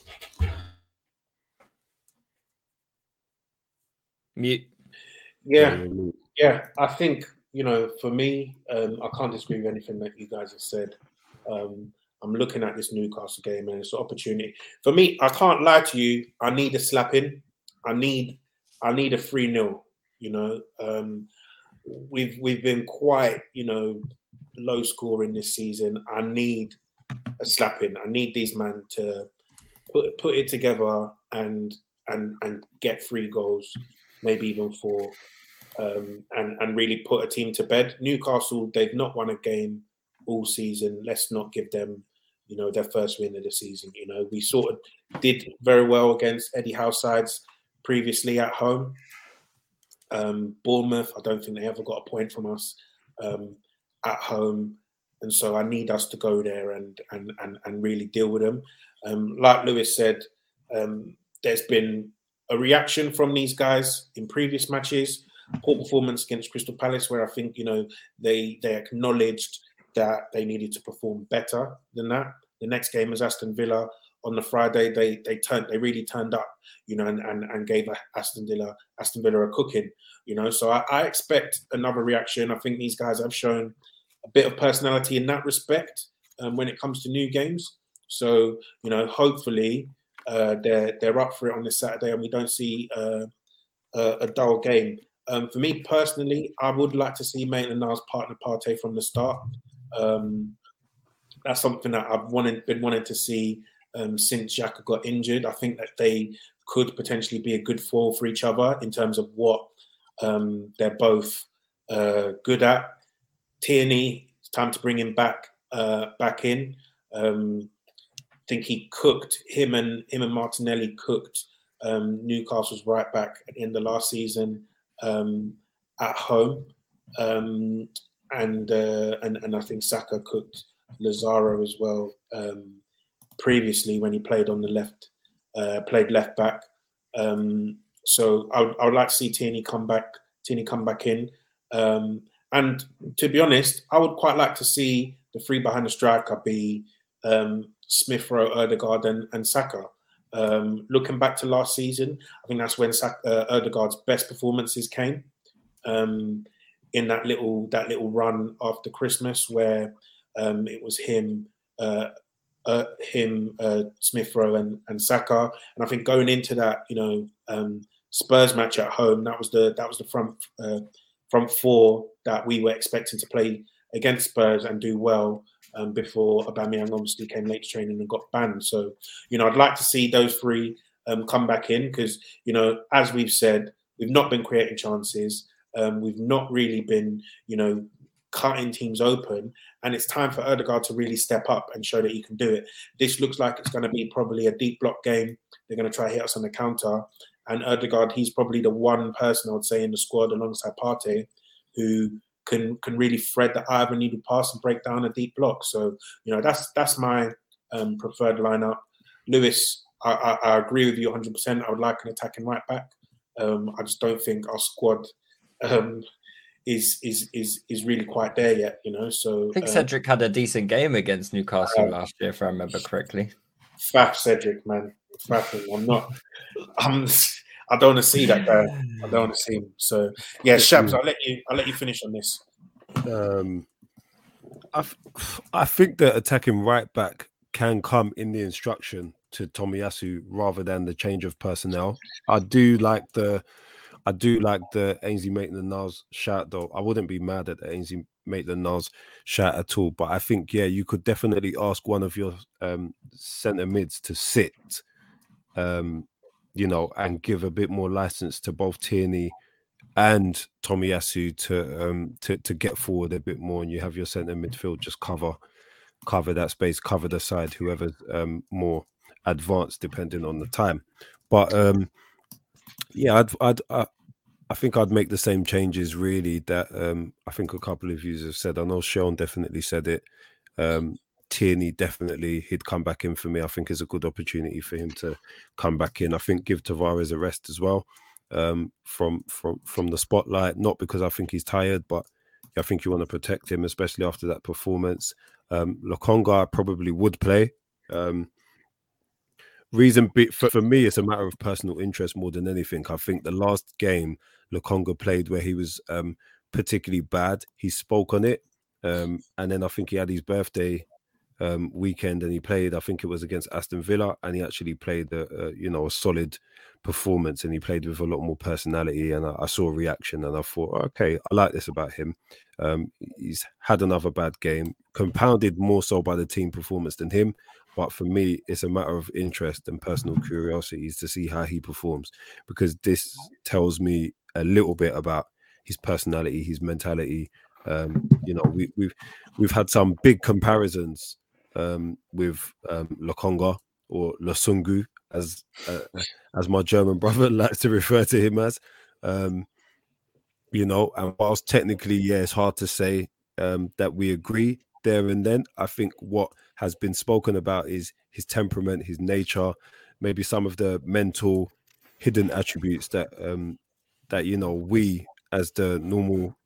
Mute. Yeah. I think. You know, for me, I can't disagree with anything that you guys have said. I'm looking at this Newcastle game and it's an opportunity. For me, I can't lie to you. I need a slapping. I need a 3-0. You know, we've been quite, you know, low scoring this season. I need a slapping. I need these men to put it together and get 3 goals, maybe even 4. And really put a team to bed. Newcastle, they've not won a game all season. Let's not give them, you know, their first win of the season. You know, we sort of did very well against Eddie Howe's sides previously at home. Bournemouth, I don't think they ever got a point from us at home. And so I need us to go there and really deal with them. Like Lewis said, there's been a reaction from these guys in previous matches. Poor performance against Crystal Palace, where I think, you know, they acknowledged that they needed to perform better than that. The next game was Aston Villa on the Friday. They really turned up, you know, and gave Aston Villa a cooking, you know. So I expect another reaction. I think these guys have shown a bit of personality in that respect when it comes to new games. So, you know, hopefully they're up for it on this Saturday and we don't see a dull game. For me personally, I would like to see Maitland-Niles partner Partey from the start. That's something that I've been wanting to see since Xhaka got injured. I think that they could potentially be a good foil for each other in terms of what they're both good at. Tierney, it's time to bring him back in. I think he cooked him and Martinelli cooked Newcastle's right back at the end of last season at home, and I think Saka cooked Lazaro as well previously when he played on the left, played left back. So I would like to see Tierney come back in. And to be honest, I would quite like to see the three behind the striker be Smith Rowe, Ødegaard, and Saka. Looking back to last season, I think that's when Ødegaard's best performances came in that little run after Christmas where it was him, Smith Rowe, and Saka. And I think going into that, you know, Spurs match at home, that was the front four that we were expecting to play against Spurs and do well before Aubameyang obviously came late to training and got banned. So, you know, I'd like to see those three come back in because, you know, as we've said, we've not been creating chances. We've not really been, you know, cutting teams open. And it's time for Ødegaard to really step up and show that he can do it. This looks like it's going to be probably a deep block game. They're going to try to hit us on the counter. And Ødegaard, he's probably the one person I would say in the squad alongside Partey who can really thread the eye of a needle pass and break down a deep block. So, you know, that's my preferred lineup. Lewis, I agree with you 100%. I would like an attacking right back. I just don't think our squad is really quite there yet, you know. So I think Cedric had a decent game against Newcastle last year, if I remember correctly. Faff Cedric, man. I don't want to see that guy. I don't want to see him. So yeah, Shabs, I'll let you finish on this. I think that attacking right back can come in the instruction to Tomiyasu rather than the change of personnel. I do like the Ainsley Maitland-Niles shout though. I wouldn't be mad at the Ainsley Maitland-Niles shout at all. But I think you could definitely ask one of your centre mids to sit. You know, and give a bit more license to both Tierney and Tomiyasu to get forward a bit more, and you have your centre midfield just cover that space, cover the side, whoever's more advanced depending on the time. But I think I'd make the same changes really that I think a couple of you have said. I know Sean definitely said it. Tierney definitely, he'd come back in for me. I think it's a good opportunity for him to come back in. I think give Tavares a rest as well from the spotlight. Not because I think he's tired, but I think you want to protect him, especially after that performance. Lokonga, I probably would play. Reason for me, it's a matter of personal interest more than anything. I think the last game Lokonga played where he was particularly bad, he spoke on it, and then I think he had his birthday weekend and he played, I think it was against Aston Villa, and he actually played a solid performance and he played with a lot more personality, and I saw a reaction and I thought, okay, I like this about him. He's had another bad game, compounded more so by the team performance than him, but for me it's a matter of interest and personal curiosity to see how he performs, because this tells me a little bit about his personality, his mentality. You know, we've had some big comparisons with Lokonga, or Losungu, as my German brother likes to refer to him as. You know, and whilst technically, it's hard to say that we agree there and then, I think what has been spoken about is his temperament, his nature, maybe some of the mental hidden attributes that you know, we as the normal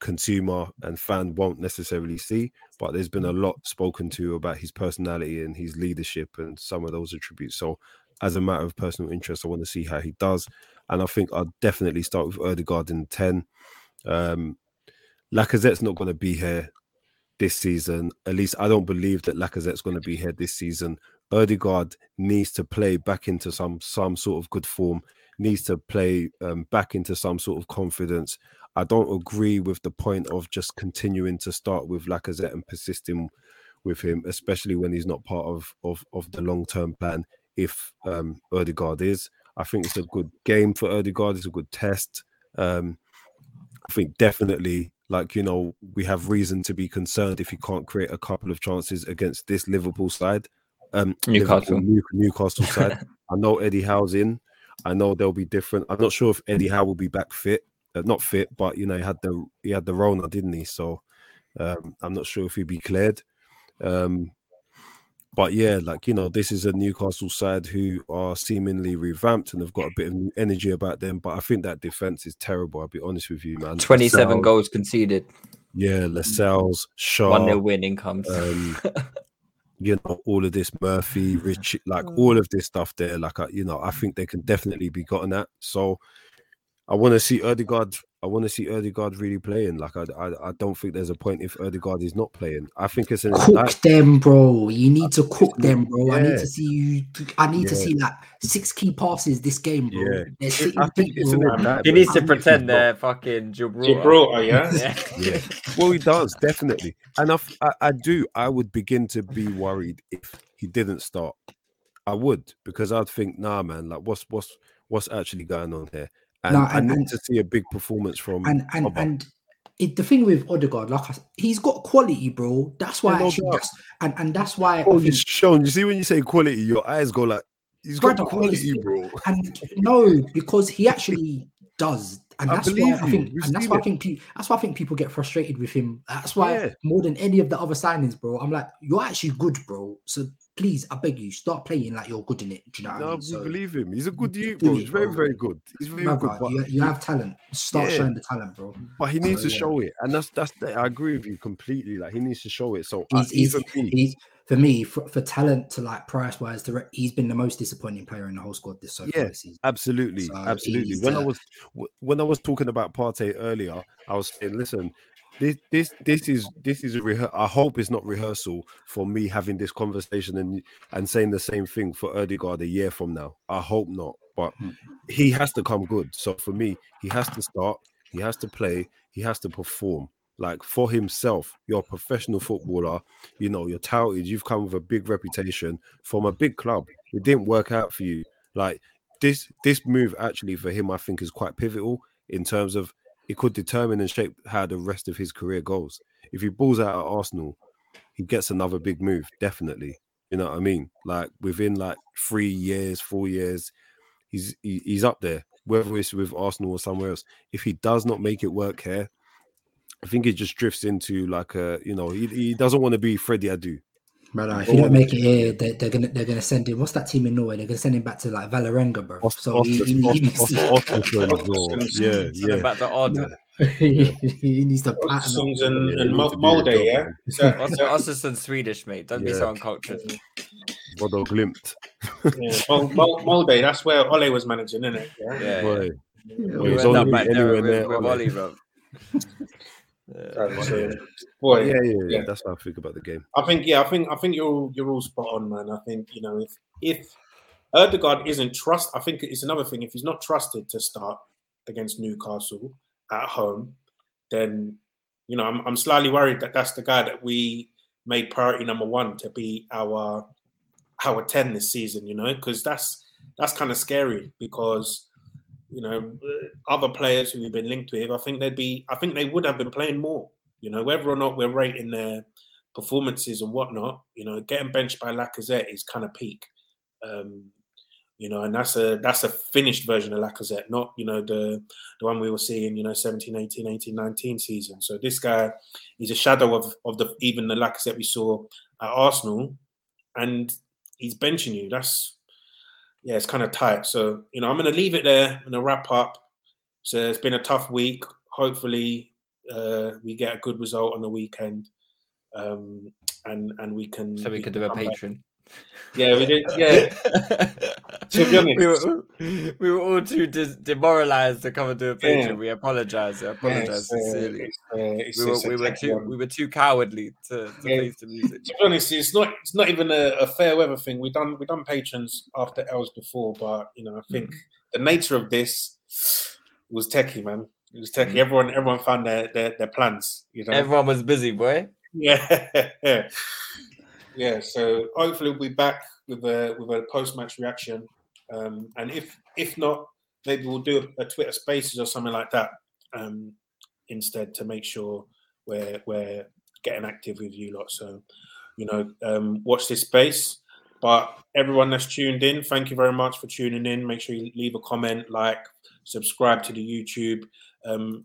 consumer and fan won't necessarily see, but there's been a lot spoken to about his personality and his leadership and some of those attributes. So as a matter of personal interest, I want to see how he does, and I think I'll definitely start with Ødegaard in 10. Lacazette's not going to be here this season. At least I don't believe that Lacazette's going to be here this season. Ødegaard needs to play back into some sort of good form, needs to play back into some sort of confidence. I don't agree with the point of just continuing to start with Lacazette and persisting with him, especially when he's not part of the long-term plan. If Ødegaard is, I think it's a good game for Ødegaard. It's a good test. I think definitely, we have reason to be concerned if he can't create a couple of chances against this Liverpool side. Newcastle side. I know Eddie Howe's in. I know they'll be different. I'm not sure if Eddie Howe will be back fit. Not fit, but he had the Rona, didn't he? So I'm not sure if he'd be cleared. But yeah, this is a Newcastle side who are seemingly revamped and have got a bit of new energy about them. But I think that defense is terrible. I'll be honest with you, man. 27 goals conceded. Yeah, Lascelles, Shaw. 1-0 winning comes. All of this, Murphy, Richie, all of this stuff there. I think they can definitely be gotten at. So I want to see Ødegaard. I want to see Ødegaard really playing. I don't think there's a point if Ødegaard is not playing. I think it's an them, bro. You need to cook them, bro. Yeah. I need to see you. I need to see like 6 key passes this game, bro. Yeah. He needs to pretend they're fucking Gibraltar, yeah. Well, he does definitely, and I do. I would begin to be worried if he didn't start. I would, because I'd think, nah, man. What's actually going on here? And I need to see a big performance from Oba. And the thing with Ødegaard, he's got quality, bro. That's why that's why. Oh, Sean, you see when you say quality, your eyes go like he's got quality, bro. And no, because he actually does, and that's why I think people get frustrated with him. That's why more than any of the other signings, bro. I'm like, you're actually good, bro. So please, I beg you, start playing like you're good in it. Do you know what I mean? We believe him. He's a good dude, bro. He's very, very good. He's very good. Bro, you have talent. Start showing the talent, bro. But he needs to show it, and that's. I agree with you completely. Like he needs to show it. So for talent to price-wise, he's been the most disappointing player in the whole squad this season. Absolutely, so absolutely. When I was talking about Partey earlier, I was saying, listen. This is I hope it's not rehearsal for me having this conversation and saying the same thing for Ødegaard a year from now. I hope not, but he has to come good. So for me, he has to start, he has to play, he has to perform. For himself, you're a professional footballer, you're touted, you've come with a big reputation from a big club. It didn't work out for you. This move actually for him, I think, is quite pivotal in terms of it could determine and shape how the rest of his career goes. If he balls out at Arsenal, he gets another big move, definitely. You know what I mean? Within 3 years, 4 years, he's up there, whether it's with Arsenal or somewhere else. If he does not make it work here, I think he just drifts into he doesn't want to be Freddie Adu. Brother, if you don't make it here, they're gonna send him. What's that team in Norway? They're gonna send him back to Vålerenga, bro. So he needs to Ostersund and Molde, yeah. Ostersund and Swedish, mate. Don't be so uncultured. Bodo Glimt. Molde, that's where Ole was managing, isn't it? Yeah. We went up back there with Ole, bro. That's what I think about the game. I think you're all spot on, man. I think if Ødegaard isn't trusted, I think it's another thing. If he's not trusted to start against Newcastle at home, then I'm slightly worried that that's the guy that we made priority number one to be our 10 this season. Because that's kind of scary because. Other players who we've been linked with, I think they would have been playing more. Whether or not we're rating their performances and whatnot, getting benched by Lacazette is kind of peak. And that's a finished version of Lacazette, not the one we were seeing 17, 18, 18, 19 season. So this guy, he's a shadow of even the Lacazette we saw at Arsenal, and he's benching you. Yeah, it's kind of tight. So, I'm going to leave it there and wrap up. So it's been a tough week. Hopefully we get a good result on the weekend. And we can... So we can do a Patreon. Yeah, we did. Yeah. To be honest, we were all too demoralised to come and do a page, and we apologise. I apologise sincerely. We were too cowardly to face the music. To be honest, it's not even a fair weather thing. We done patrons after L's before, but you know, I think the nature of this was techie, man. It was techie. Everyone found their plans. You know, everyone was busy, boy. Yeah. Yeah, so hopefully we'll be back with a post-match reaction, and if not, maybe we'll do a Twitter Spaces or something like that instead, to make sure we're getting active with you lot. So, you know, watch this space. But everyone that's tuned in, thank you very much for tuning in. Make sure you leave a comment, like, subscribe to the YouTube.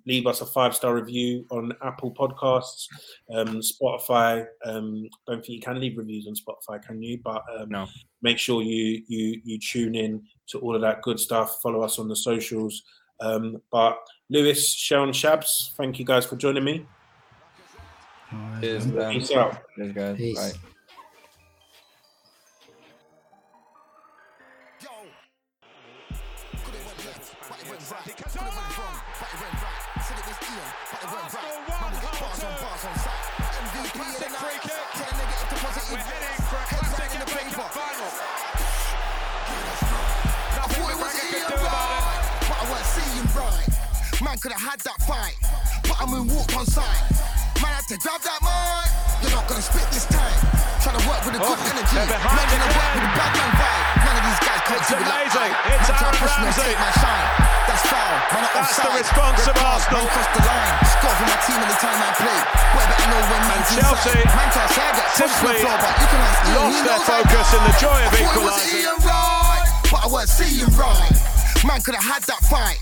Leave us a 5-star review on Apple Podcasts, Spotify. Don't think you can leave reviews on Spotify, can you? But no. Make sure you tune in to all of that good stuff. Follow us on the socials. But Lewis, Sean, Shabs, thank you guys for joining me. Right. Peace out. Cheers, guys. Peace. Bye. Man could have had that fight, but I'm in walk on sight. Man had to grab that mic. You're not gonna spit this time. Trying to work with a good energy, making a work with a bad man vibe. None of these guys can't do like that. It's Aaron Ramsey. That's foul. Man, that's the response of Arsenal. Man crossed the line. Score for my team any time I play. Whether I know when man's Chelsea inside. Man can't say I get simply floor, but you can lost their focus in the joy of equalising. But I weren't seeing right. Man could have had that fight.